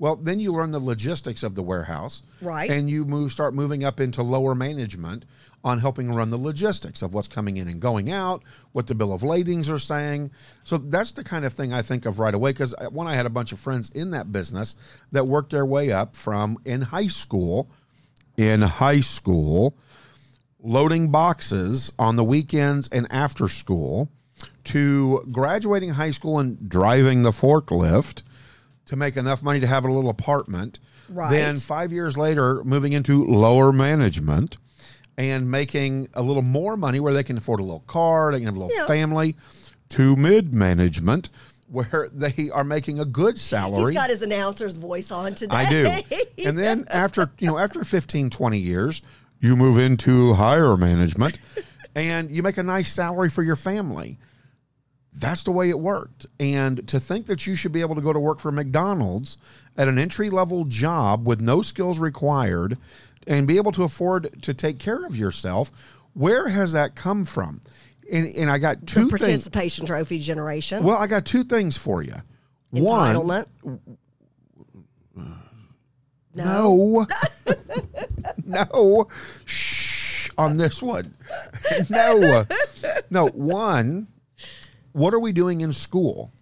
Well, then you learn the logistics of the warehouse. Right. And you move, start moving up into lower management on helping run the logistics of what's coming in and going out, what the bill of ladings are saying. So that's the kind of thing I think of right away, because when I had a bunch of friends in that business that worked their way up from in high school, in high school, loading boxes on the weekends and after school, to graduating high school and driving the forklift to make enough money to have a little apartment. Right. Then five years later, moving into lower management and making a little more money where they can afford a little car, they can have a little yeah. family, to mid-management where they are making a good salary. He's got his announcer's voice on today. I do. And then after, you know, after fifteen, twenty years, you move into higher management and you make a nice salary for your family. That's the way it worked. And to think that you should be able to go to work for McDonald's at an entry-level job with no skills required and be able to afford to take care of yourself, where has that come from? And, and I got two things. The participation thing- trophy generation. Well, I got two things for you. Entitlement. One. No. No. No. Shh. On this one. No. No. One. What are we doing in school?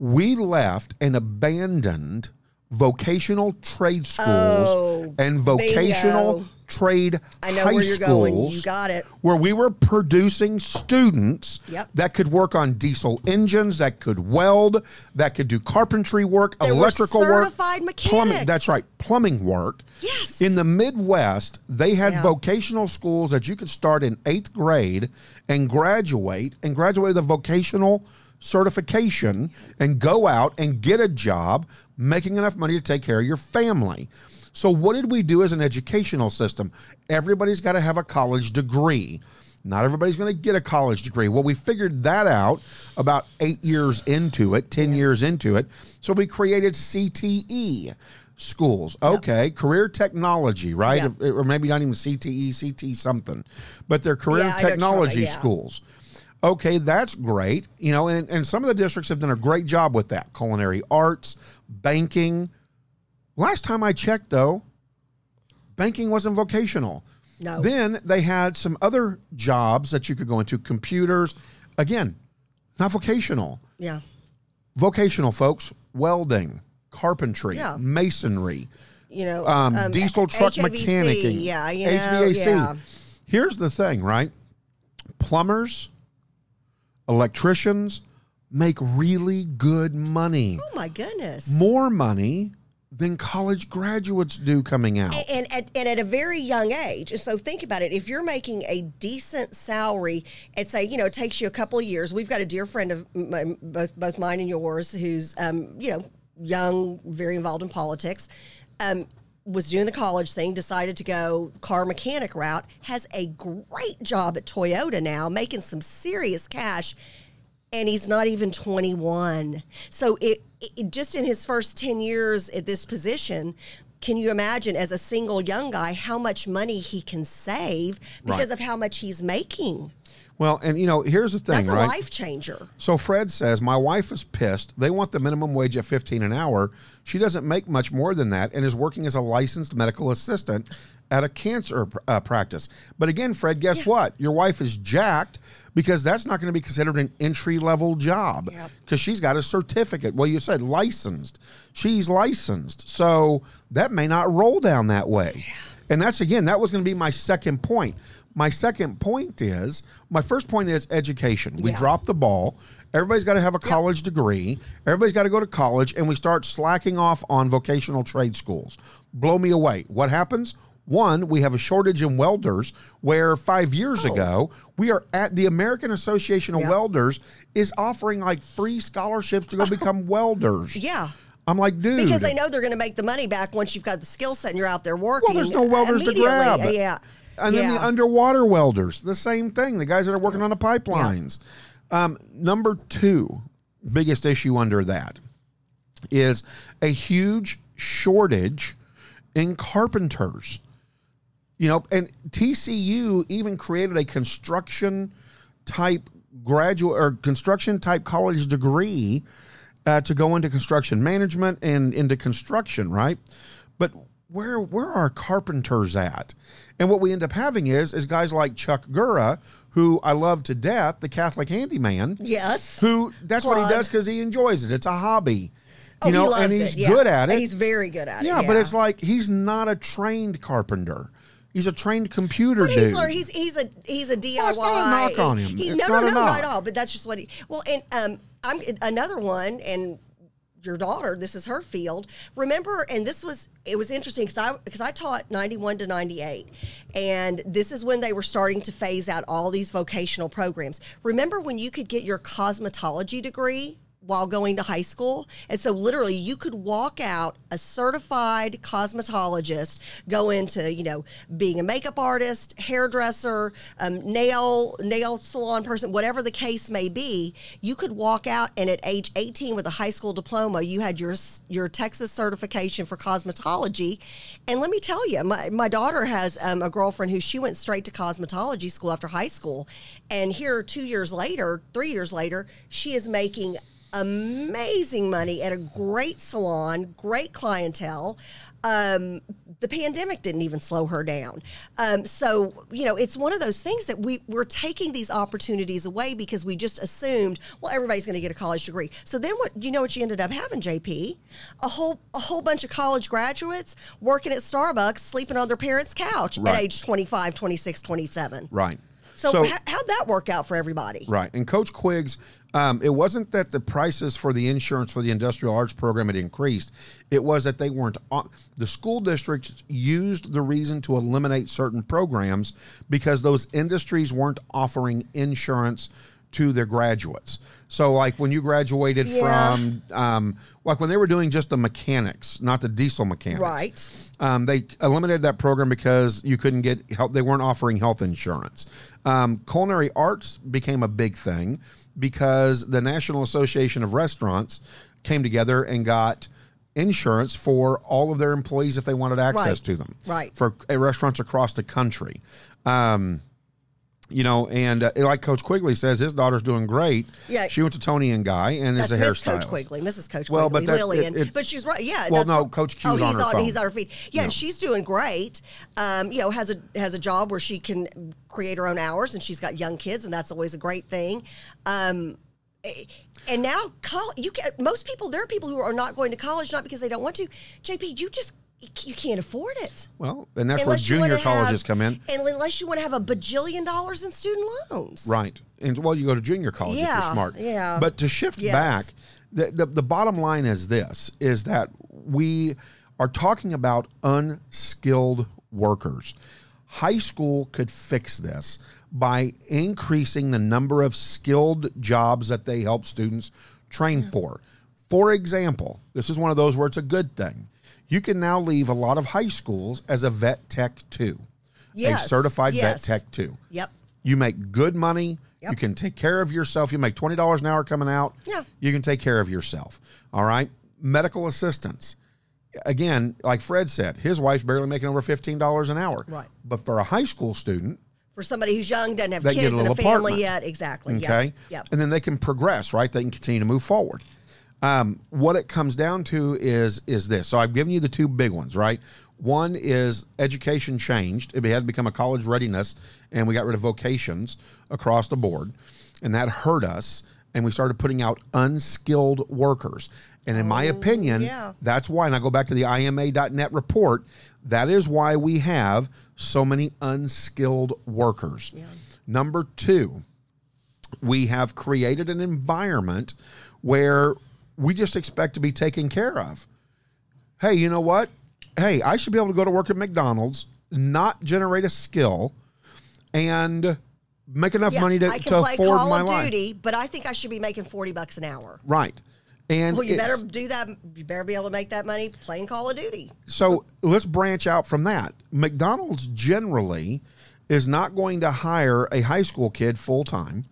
We left and abandoned vocational trade schools oh, and vocational bingo. trade I know high where you're schools going. You got it. Where we were producing students yep. that could work on diesel engines, that could weld, that could do carpentry work, they electrical were certified work, mechanics. Plumbing. That's right, plumbing work. Yes. In the Midwest, they had yeah. vocational schools that you could start in eighth grade and graduate, and graduate with a vocational certification and go out and get a job, making enough money to take care of your family. So what did we do as an educational system? Everybody's got to have a college degree. Not everybody's going to get a college degree. Well, we figured that out about eight years into it, ten yeah. years into it. So we created C T E schools. Okay, yep. Career technology, right? Yep. Or maybe not even C T E, C T something. But they're career yeah, technology yeah. schools. Okay, that's great. You know, and, and some of the districts have done a great job with that. Culinary arts, banking. Last time I checked, though, Banking wasn't vocational. No. Then they had some other jobs that you could go into, computers. Again, not vocational. Yeah. Vocational, folks, welding, carpentry, yeah. masonry, you know, um, um, diesel truck H V A C, mechanicking, yeah, you know, H V A C. Yeah. Here's the thing, right? Plumbers, electricians make really good money. Oh, my goodness. More money than college graduates do coming out. And, and, at, and at a very young age. And so think about it. If you're making a decent salary, and say, you know, it takes you a couple of years. We've got a dear friend of my, both, both mine and yours who's, um, you know, young, very involved in politics, um, was doing the college thing, decided to go car mechanic route, has a great job at Toyota now, making some serious cash, and he's not even twenty-one. So it, it just in his first ten years at this position, can you imagine as a single young guy how much money he can save because right. of how much he's making? Well, and, you know, here's the thing, That's a right? life changer. So Fred says, my wife is pissed. They want the minimum wage at fifteen an hour. She doesn't make much more than that and is working as a licensed medical assistant at a cancer uh, practice. But again, Fred, guess yeah. what? Your wife is jacked because that's not going to be considered an entry-level job because yep. she's got a certificate. Well, you said licensed. She's licensed. So that may not roll down that way. Yeah. And that's, again, that was going to be my second point. My second point is, my first point is education. We yeah. drop the ball. Everybody's got to have a college yep. degree. Everybody's got to go to college, and we start slacking off on vocational trade schools. Blow me away. What happens? One, we have a shortage in welders where five years oh. ago, we are at the American Association of yep. Welders is offering like free scholarships to go become welders. Yeah. I'm like, dude. Because they know they're going to make the money back once you've got the skill set and you're out there working. Well, there's no welders to grab. Yeah. And yeah. then the underwater welders, the same thing. The guys that are working on the pipelines. Yeah. Um, number two, biggest issue under that is a huge shortage in carpenters. You know, and T C U even created a construction type graduate or construction type college degree uh, to go into construction management and into construction, right? But where where are carpenters at? And what we end up having is is guys like Chuck Gura, who I love to death, the Catholic handyman. Yes. Who that's Plug. What he does because he enjoys it. It's a hobby. Oh, you know, he loves and he's it. Yeah. good at it. And he's very good at yeah, it. Yeah, but it's like he's not a trained carpenter. He's a trained computer but he's dude. Learned, he's he's a he's a D I Y. Well, it's not a knock on him. He, it's no, not no, no, not at all. But that's just what he. Well, and um, I'm another one and. Your daughter, this is her field. Remember, and this was, it was interesting because I because I taught ninety-one to ninety-eight, and this is when they were starting to phase out all these vocational programs. Remember when you could get your cosmetology degree while going to high school? And so literally you could walk out a certified cosmetologist, go into, you know, being a makeup artist, hairdresser, um, nail, nail salon person, whatever the case may be, you could walk out and at age eighteen with a high school diploma, you had your, your Texas certification for cosmetology. And let me tell you, my, my daughter has um, a girlfriend who she went straight to cosmetology school after high school. And here two years later, three years later, she is making amazing money at a great salon, great clientele. Um, the pandemic didn't even slow her down. Um, so, you know, it's one of those things that we, we're taking these opportunities away because we just assumed, well, everybody's going to get a college degree. So then what, you know what you ended up having, J P? A whole a whole bunch of college graduates working at Starbucks, sleeping on their parents' couch right. at age twenty-five, twenty-six, twenty-seven. Right. So, so h- how'd that work out for everybody? Right. And Coach Quiggs, Um, it wasn't that the prices for the insurance for the industrial arts program had increased. It was that they weren't on. The school districts used the reason to eliminate certain programs because those industries weren't offering insurance to their graduates. So like when you graduated yeah. from, um, like when they were doing just the mechanics, not the diesel mechanics. Right. Um, they eliminated that program because you couldn't get help. They weren't offering health insurance. Um, culinary arts became a big thing because the National Association of Restaurants came together and got insurance for all of their employees if they wanted access right. to them. Right. For restaurants across the country. Um, You know, and uh, like Coach Quigley says, his daughter's doing great. Yeah, she went to Tony and Guy, and that's is a hairstylist. Coach Quigley, Missus Coach well, Quigley, but Lillian. It, it, but she's right. Yeah. Well, that's no, what, Coach Q's oh, on he's her on, phone. He's on her feet. Yeah, yeah, and she's doing great. Um, you know, has a has a job where she can create her own hours, and she's got young kids, and that's always a great thing. Um, and now, col- you can, most people there are people who are not going to college not because they don't want to. J P, you just. You can't afford it. Well, and that's unless where junior colleges have, come in. And unless you want to have a bajillion dollars in student loans. Right. And well, you go to junior college yeah, if you're smart. Yeah. But to shift yes. back, the, the the bottom line is this, is that we are talking about unskilled workers. High school could fix this by increasing the number of skilled jobs that they help students train yeah. for. For example, this is one of those where it's a good thing. You can now leave a lot of high schools as a vet tech two, yes, a certified yes. vet tech two. Yep. You make good money. Yep. You can take care of yourself. You make twenty dollars an hour coming out. Yeah. You can take care of yourself. All right. Medical assistants. Again, like Fred said, his wife's barely making over fifteen dollars an hour. Right. But for a high school student. For somebody who's young, doesn't have kids and a family yet. Exactly. Okay. Yep. Yep. And then they can progress, right? They can continue to move forward. Um, what it comes down to is is this. So I've given you the two big ones, right? One is education changed. It had become a college readiness, and we got rid of vocations across the board, and that hurt us, and we started putting out unskilled workers. And in my opinion, yeah. that's why, and I go back to the I M A dot net report, that is why we have so many unskilled workers. Yeah. Number two, we have created an environment where we just expect to be taken care of. Hey, you know what? Hey, I should be able to go to work at McDonald's, not generate a skill, and make enough yeah, money to, I can to play afford Call my of life. Duty, but I think I should be making forty bucks an hour. Right. And well, you better do that. You better be able to make that money playing Call of Duty. So let's branch out from that. McDonald's generally is not going to hire a high school kid full-time.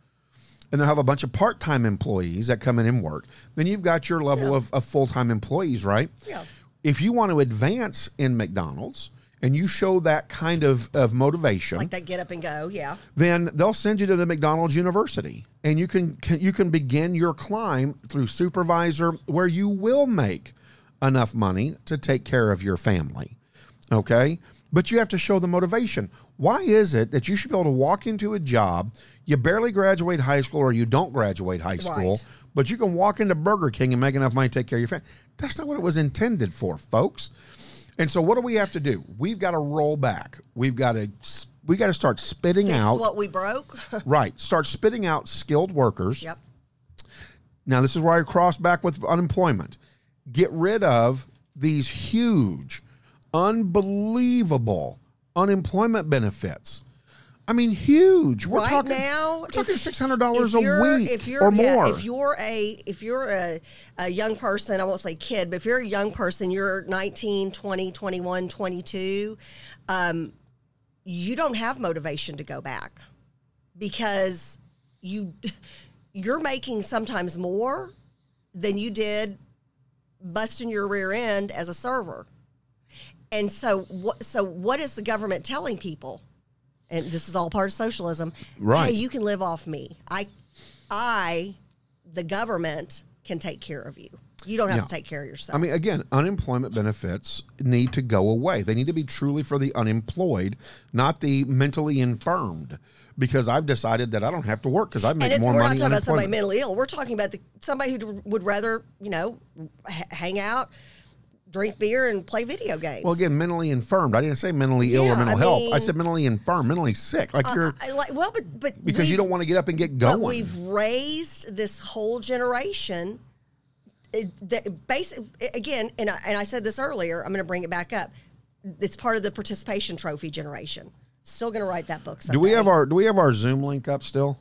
And they'll have a bunch of part-time employees that come in and work. Then you've got your level yeah. of, of full-time employees, right? Yeah. If you want to advance in McDonald's and you show that kind of, of motivation. Like that get up and go, yeah. Then they'll send you to the McDonald's University. And you can, can you can begin your climb through supervisor where you will make enough money to take care of your family. Okay? But you have to show the motivation. Why is it that you should be able to walk into a job, you barely graduate high school or you don't graduate high school, right. but you can walk into Burger King and make enough money to take care of your family? That's not what it was intended for, folks. And so what do we have to do? We've got to roll back. We've got to we got to start spitting Fix out. what we broke. Right. Start spitting out skilled workers. Yep. Now, this is where I cross back with unemployment. Get rid of these huge unbelievable unemployment benefits. I mean, huge. We're right talking, now, we're talking if, six hundred dollars a week if you're, or yeah, more. If you're a if you're a, a young person, I won't say kid, but if you're a young person, you're nineteen, twenty, twenty-one, twenty-two, um, you don't have motivation to go back because you you're making sometimes more than you did busting your rear end as a server. And so, what, so what is the government telling people? And this is all part of socialism. Right. Hey, you can live off me. I, I, the government can take care of you. You don't have yeah. to take care of yourself. I mean, again, unemployment benefits need to go away. They need to be truly for the unemployed, not the mentally infirmed. Because I've decided that I don't have to work because I make more money. We're not talking about somebody mentally ill. We're talking about the, somebody who would rather, you know, h- hang out. Drink beer and play video games. Well, again, mentally infirmed. I didn't say mentally ill yeah, or mental I health. Mean, I said mentally infirm, mentally sick. Like uh, you're, I, like, well, but, but because you don't want to get up and get going. But we've raised this whole generation. That basic again, and I, and I said this earlier. I'm going to bring it back up. It's part of the participation trophy generation. Still going to write that book someday. Do we have our Do we have our Zoom link up still?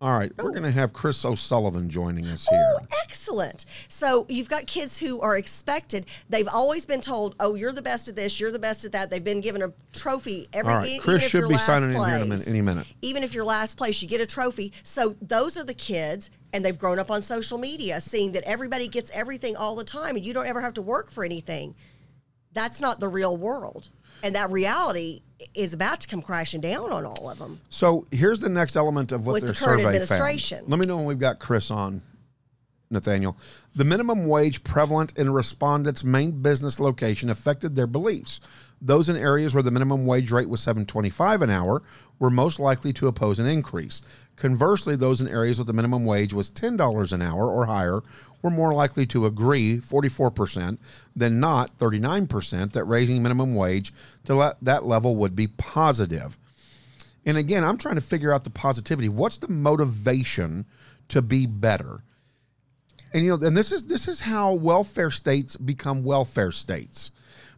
All right, we're going to have Chris O'Sullivan joining us here. Oh, excellent. So you've got kids who are expected. They've always been told, oh, you're the best at this, you're the best at that. They've been given a trophy every All right, e- Chris even if should you're be last signing place. in here in a minute, any minute. Even if you're last place, you get a trophy. So those are the kids, and they've grown up on social media, seeing that everybody gets everything all the time, and you don't ever have to work for anything. That's not the real world. And that reality is about to come crashing down on all of them. So here's the next element of what With their the current survey administration. Found. Let me know when we've got Chris on, Nathaniel. The minimum wage prevalent in respondents' main business location affected their beliefs. Those in areas where the minimum wage rate was seven twenty-five an hour were most likely to oppose an increase. Conversely, those in areas where the minimum wage was ten dollars an hour or higher were more likely to agree, forty-four percent, than not, thirty-nine percent, that raising minimum wage to le- that level would be positive. And again, I'm trying to figure out the positivity. What's the motivation to be better? And you know, and this is this is how welfare states become welfare states.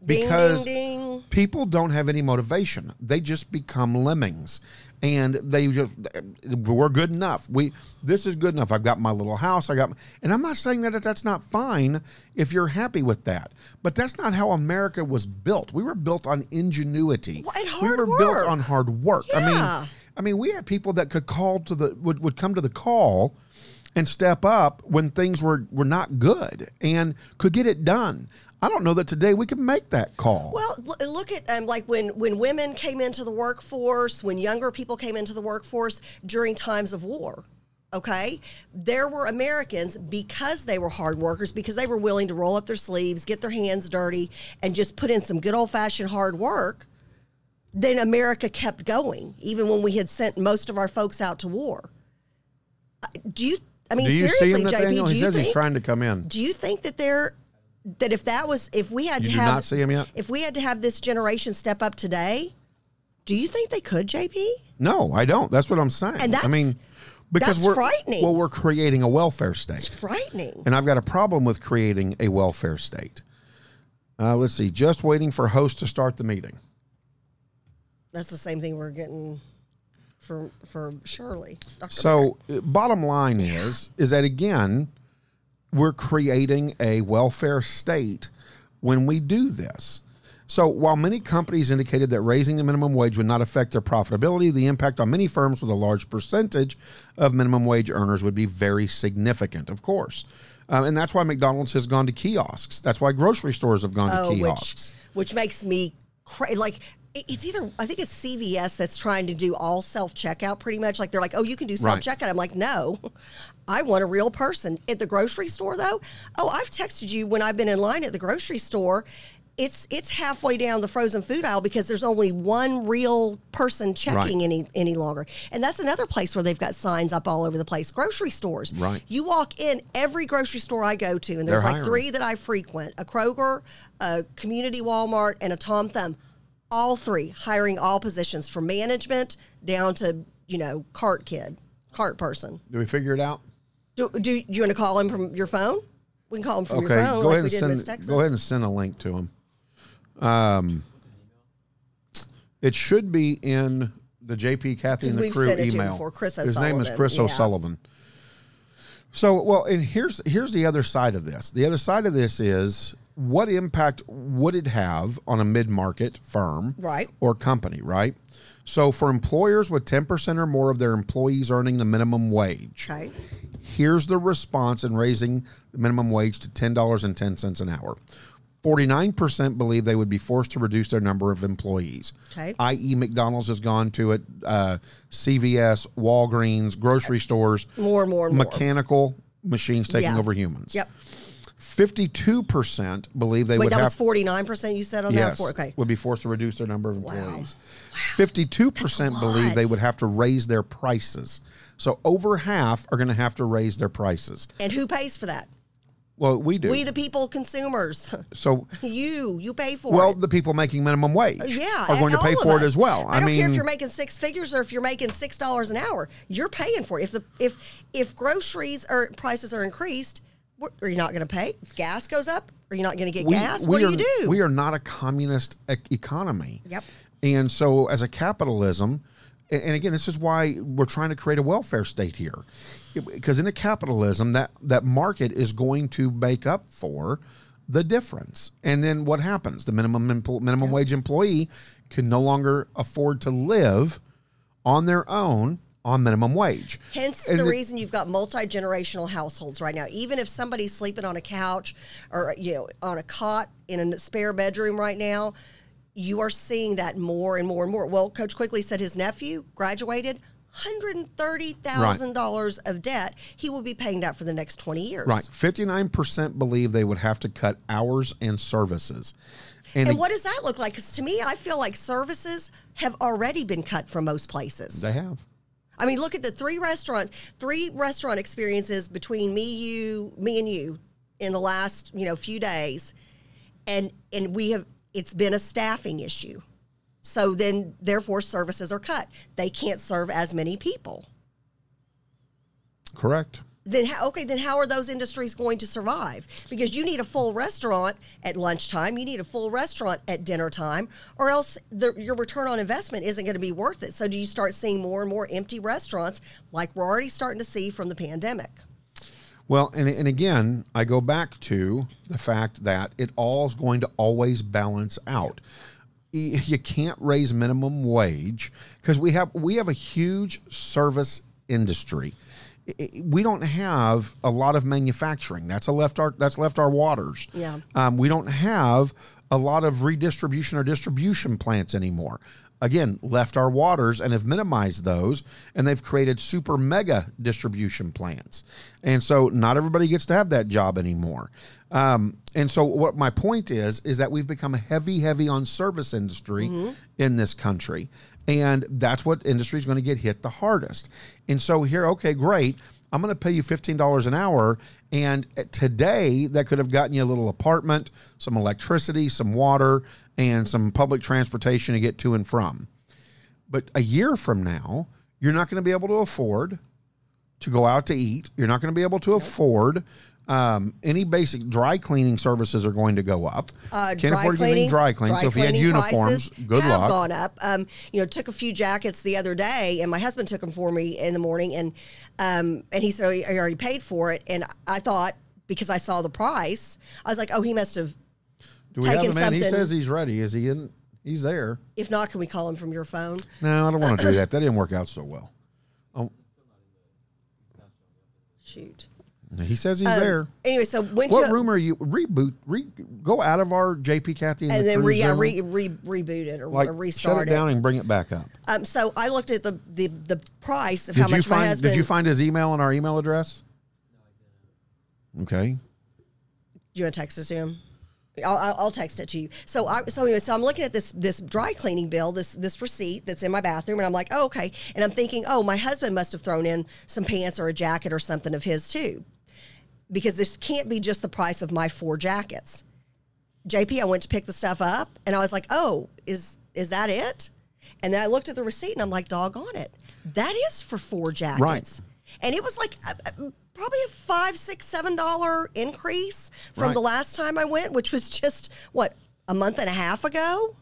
Because ding, ding, ding. People don't have any motivation. They just become lemmings. And they just, we're good enough. We, this is good enough. I've got my little house. I got, and I'm not saying that that's not fine if you're happy with that, but that's not how America was built. We were built on ingenuity. Well, and hard we were work. built on hard work. Yeah. I mean, I mean, we had people that could call to the, would, would come to the call and step up when things were, were not good and could get it done. I don't know that today we could make that call. Well, look at um, like when, when women came into the workforce, when younger people came into the workforce during times of war, okay? There were Americans, because they were hard workers, because they were willing to roll up their sleeves, get their hands dirty, and just put in some good old-fashioned hard work, then America kept going, even when we had sent most of our folks out to war. Do you, I mean, you seriously, J B, do he you says think, he's trying to come in. Do you think that they're... That if that was, if we had you to have, not see him yet? If we had to have this generation step up today, do you think they could, J P? No, I don't. That's what I'm saying. And that's, I mean, because that's we're, frightening. Well, we're creating a welfare state. It's frightening. And I've got a problem with creating a welfare state. Uh, let's see. Just waiting for host to start the meeting. That's the same thing we're getting for, for Shirley. Doctor So Barrett. Bottom line is, is that again, we're creating a welfare state when we do this. So while many companies indicated that raising the minimum wage would not affect their profitability, the impact on many firms with a large percentage of minimum wage earners would be very significant, of course. Um, and that's why McDonald's has gone to kiosks. That's why grocery stores have gone oh, to kiosks. Which, which makes me crazy. Like, it's either, I think it's C V S that's trying to do all self-checkout pretty much. Like, they're like, oh, you can do self-checkout. Right. I'm like, no. I want a real person. At the grocery store, though, oh, I've texted you when I've been in line at the grocery store. It's it's halfway down the frozen food aisle because there's only one real person checking right. any any longer. And that's another place where they've got signs up all over the place. Grocery stores. Right. You walk in every grocery store I go to, and there's They're like hiring. three that I frequent, a Kroger, a Community Walmart, and a Tom Thumb. All three hiring all positions from management down to, you know, cart kid, cart person. Do we figure it out? Do, do, do you want to call him from your phone? We can call him from okay, your phone go like ahead we did send, Miss Texas. Go ahead and send a link to him. Um, it should be in the J P, Kathy, and the crew email. We've sent it to before, Chris O'Sullivan. His name is Chris yeah. O'Sullivan. So, well, and here's here's the other side of this. The other side of this is... What impact would it have on a mid-market firm right. or company, right? So for employers with ten percent or more of their employees earning the minimum wage, okay. here's the response in raising the minimum wage to ten dollars and ten cents an hour. forty-nine percent believe they would be forced to reduce their number of employees, okay. that is. McDonald's has gone to it, uh, C V S, Walgreens, grocery okay. stores, more and more, more mechanical machines taking yeah. over humans. Yep. fifty-two percent believe they Wait, would have... Wait, that was forty-nine percent you said on yes, that? Yes, okay. would be forced to reduce their number of employees. Wow. Wow. fifty-two percent believe they would have to raise their prices. So over half are going to have to raise their prices. And who pays for that? Well, we do. We the people, consumers. So You, you pay for well, it. Well, the people making minimum wage uh, yeah, are going to pay for us. it as well. I, I don't mean, care if you're making six figures or if you're making six dollars an hour. You're paying for it. If the if if groceries are prices are increased... What, are you not going to pay? Gas goes up? Are you not going to get we, gas? We what do are, you do? We are not a communist e- economy. Yep. And so as a capitalism, and, and again, this is why we're trying to create a welfare state here. Because in a capitalism, that, that market is going to make up for the difference. And then what happens? The minimum empl- minimum yep. wage employee can no longer afford to live on their own on minimum wage. Hence and the it, reason you've got multi-generational households right now. Even if somebody's sleeping on a couch or, you know, on a cot in a spare bedroom right now, you are seeing that more and more and more. Well, Coach Quigley said his nephew graduated, one hundred thirty thousand dollars right. of debt. He will be paying that for the next twenty years. Right. fifty-nine percent believe they would have to cut hours and services. And, and what does that look like? Because to me, I feel like services have already been cut from most places. They have. I mean, look at the three restaurants, three restaurant experiences between me, you, me and you in the last, you know, few days. And and we have, it's been a staffing issue. So then, therefore, services are cut. They can't serve as many people. Correct. Then, okay, then how are those industries going to survive? Because you need a full restaurant at lunchtime. You need a full restaurant at dinner time, or else the, your return on investment isn't going to be worth it. So do you start seeing more and more empty restaurants like we're already starting to see from the pandemic? Well, and, and again, I go back to the fact that it all is going to always balance out. You can't raise minimum wage because we have we have a huge service industry. We don't have a lot of manufacturing. That's a left our that's left our waters. Yeah. Um, we don't have a lot of redistribution or distribution plants anymore. Again, left our waters and have minimized those, and they've created super mega distribution plants. And so not everybody gets to have that job anymore. Um, and so what my point is, is that we've become heavy, heavy on service industry mm-hmm. in this country. And that's what industry is going to get hit the hardest. And so here, okay, great. I'm going to pay you fifteen dollars an hour. And today that could have gotten you a little apartment, some electricity, some water, and some public transportation to get to and from. But a year from now, you're not going to be able to afford to go out to eat. You're not going to be able to afford um, any basic dry cleaning services are going to go up. Uh, Can't afford cleaning, anything dry clean. Dry so if you had uniforms, good have luck. Have gone up. Um, you know, took a few jackets the other day, and my husband took them for me in the morning, and um, and he said, "Oh, I already paid for it." And I thought, because I saw the price, I was like, "Oh, he must have." Do we have a man? Something. He says he's ready. Is he in? He's there. If not, can we call him from your phone? No, I don't want to do that. That didn't work out so well. Oh. Shoot. He says he's um, there. Anyway, so when what you, room are you reboot? Re, go out of our J P Cathy and, and the then re, re, re, reboot it or, like, or restart shut it down it. And bring it back up. Um, so I looked at the the, the price of did how much find, my husband. Did you find his email and our email address? No, I didn't. Okay. You want to text us to him? I'll, I'll text it to you. So I so anyway, so I'm looking at this this dry cleaning bill, this this receipt that's in my bathroom, and I'm like, oh, okay. And I'm thinking, oh, my husband must have thrown in some pants or a jacket or something of his too, because this can't be just the price of my four jackets. J P, I went to pick the stuff up, and I was like, oh, is is that it? And then I looked at the receipt, and I'm like, doggone it, that is for four jackets. Right. And it was like a, a, probably a five, six, seven dollar increase from right. the last time I went, which was just what, a month and a half ago.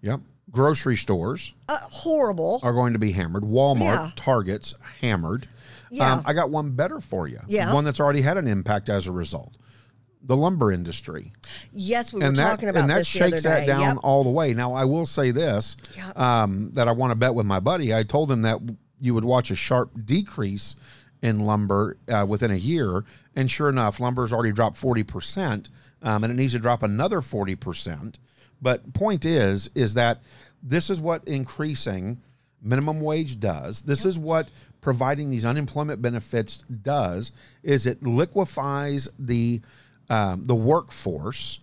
Yep. Grocery stores, uh, horrible, are going to be hammered. Walmart, yeah. Target's hammered. Yeah. Um, I got one better for you. Yeah. One that's already had an impact as a result. The lumber industry. Yes, we were and talking that, about and that this shakes the other day. That down yep. all the way. Now I will say this, yep. um, that I want to bet with my buddy. I told him that you would watch a sharp decrease in lumber uh, within a year, and sure enough, lumber's already dropped forty percent, um, and it needs to drop another forty percent. But point is, is that this is what increasing minimum wage does. This yep. is what providing these unemployment benefits does, is it liquefies the um, the workforce,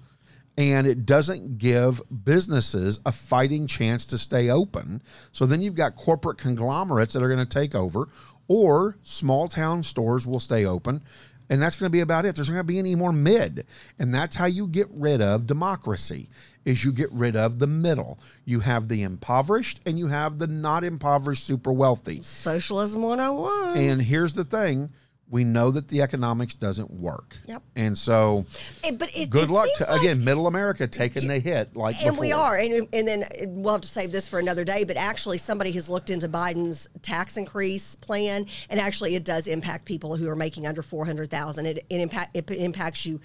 and it doesn't give businesses a fighting chance to stay open. So then you've got corporate conglomerates that are going to take over, or small town stores will stay open, and that's going to be about it. There's not going to be any more mid, and that's how you get rid of democracy, is you get rid of the middle. You have the impoverished, and you have the not impoverished super wealthy. Socialism one oh one. And here's the thing. We know that the economics doesn't work. Yep. And so it, but it, good it luck to, like, again, middle America taking the hit like and before. And we are. And, and then we'll have to save this for another day, but actually somebody has looked into Biden's tax increase plan, and actually it does impact people who are making under four hundred thousand dollars. It, it, impact, it impacts you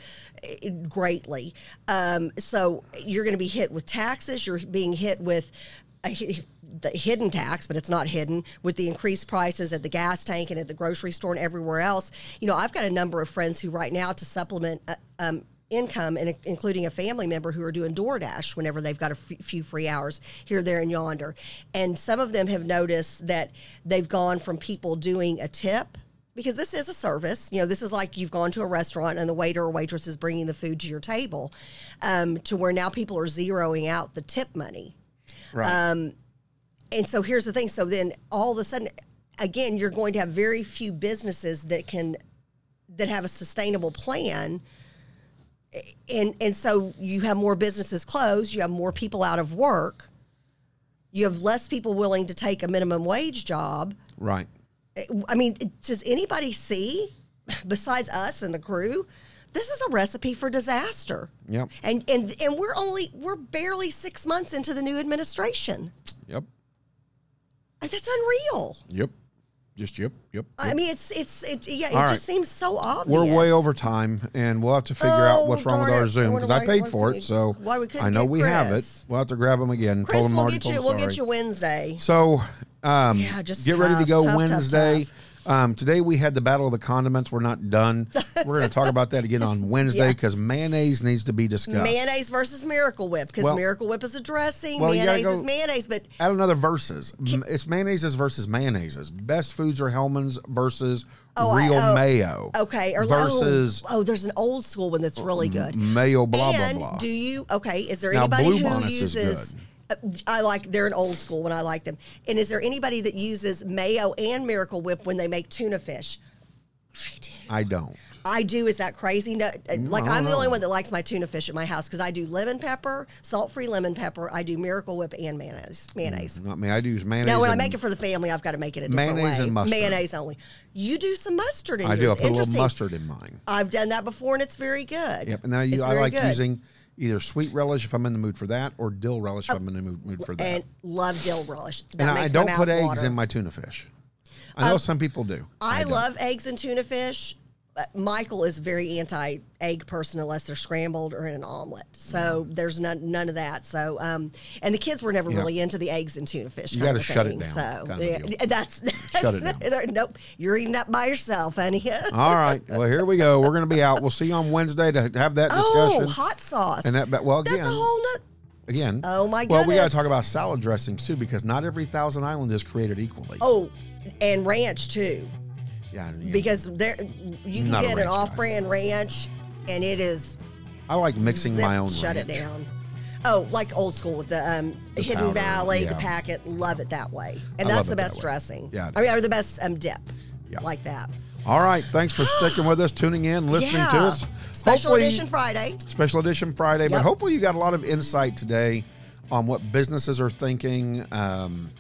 greatly. Um, so you're going to be hit with taxes. You're being hit with a, the hidden tax, but it's not hidden, with the increased prices at the gas tank and at the grocery store and everywhere else. You know, I've got a number of friends who right now, to supplement uh, um, income, and including a family member who are doing DoorDash whenever they've got a f- few free hours here, there, and yonder. And some of them have noticed that they've gone from people doing a tip, because this is a service. You know, this is like you've gone to a restaurant and the waiter or waitress is bringing the food to your table, um, to where now people are zeroing out the tip money. Right. Um, and so here's the thing. So then all of a sudden, again, you're going to have very few businesses that can that have a sustainable plan. And and so you have more businesses closed. You have more people out of work. You have less people willing to take a minimum wage job. Right. I mean, does anybody see, besides us and the crew, this is a recipe for disaster. Yep. And and and we're only we're barely six months into the new administration. Yep. That's unreal. Yep. Just yep, yep. yep. I mean, it's it's it. Yeah, it All just right. seems so obvious. We're way over time, and we'll have to figure oh, out what's wrong with our it. Zoom because I, I paid for we, it. So why we I know we Chris. have it. We'll have to grab them again. Chris, them we'll get you. We'll sorry. get you Wednesday. So, um, yeah, just get tough, ready to go tough, Wednesday. Tough, tough. Um, today we had the battle of the condiments. We're not done. We're going to talk about that again on Wednesday because yes. mayonnaise needs to be discussed. Mayonnaise versus Miracle Whip, because well, Miracle Whip is a dressing. Well, mayonnaise is mayonnaise. But add another versus. Can, it's mayonnaises versus mayonnaises. Best foods are Hellman's versus oh, real I, oh, mayo. Okay. Or versus. Oh, oh, there's an old school one that's really good. Mayo blah, and blah, blah. Do you, okay, is there now, anybody who uses. I like, they're an old school when I like them. And is there anybody that uses mayo and Miracle Whip when they make tuna fish? I do. I don't. I do. Is that crazy? No, like, no, I'm the only one that likes my tuna fish at my house because I do lemon pepper, salt-free lemon pepper. I do Miracle Whip and mayonnaise. Mayonnaise. Not me. I do use mayonnaise. Now, when I make it for the family, I've got to make it a different mayonnaise way. And mustard. Mayonnaise only. You do some mustard in I yours. I do. I put a little mustard in mine. I've done that before, and it's very good. Yep, and then I, use, I like good. using... either sweet relish if I'm in the mood for that, or dill relish if I'm in the mood for that. And love dill relish. That and I don't put water. eggs in my tuna fish. I know um, some people do. I, I love eggs and tuna fish. Michael is very anti-egg person unless they're scrambled or in an omelet. So mm. there's none, none of that. So um, and the kids were never yeah. really into the eggs and tuna fish. You got to shut it down. So kind of yeah, that's, that's shut it down. Nope, you're eating that by yourself, honey. All right. Well, here we go. We're going to be out. We'll see you on Wednesday to have that discussion. Oh, hot sauce. And that. Well, again, that's a whole nut. Again. Oh my goodness. Well, we got to talk about salad dressings too, because not every Thousand Island is created equally. Oh, and ranch too. Yeah, yeah. Because there, you can Not get an off-brand guy. ranch, and it is. I like mixing my own. Shut ranch. it down. Oh, like old school with the, um, the Hidden powder, Valley, yeah. the packet. Love it that way, and I that's the best dressing. Yeah, I mean, or the best um, dip, yeah. like that. All right, thanks for sticking with us, tuning in, listening yeah. to us. Special hopefully, edition Friday. Special edition Friday, yep. But hopefully you got a lot of insight today on what businesses are thinking. Um,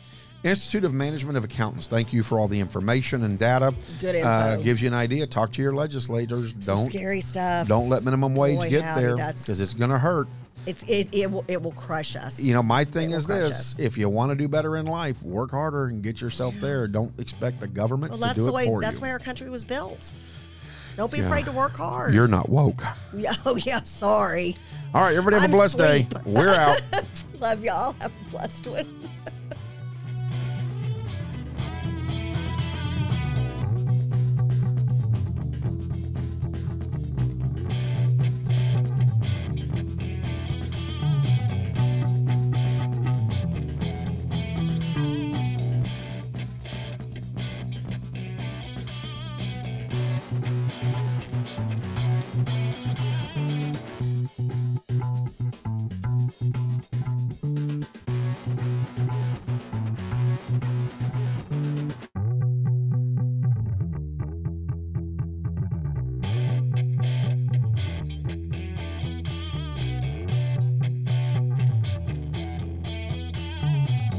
Institute of Management of Accountants. Thank you for all the information and data. Good info. Uh, gives you an idea. Talk to your legislators. Some don't scary stuff. Don't let minimum wage Boy, get howdy, there because it's going to hurt. It's it it will it will crush us. You know, my thing is this: us. if you want to do better in life, work harder and get yourself yeah. there. Don't expect the government well, to that's do the it way, for that's you. That's the way our country was built. Don't be yeah. afraid to work hard. You're not woke. Oh yeah, sorry. All right, everybody have I'm a blessed sleep. day. We're out. Love y'all. Have a blessed one.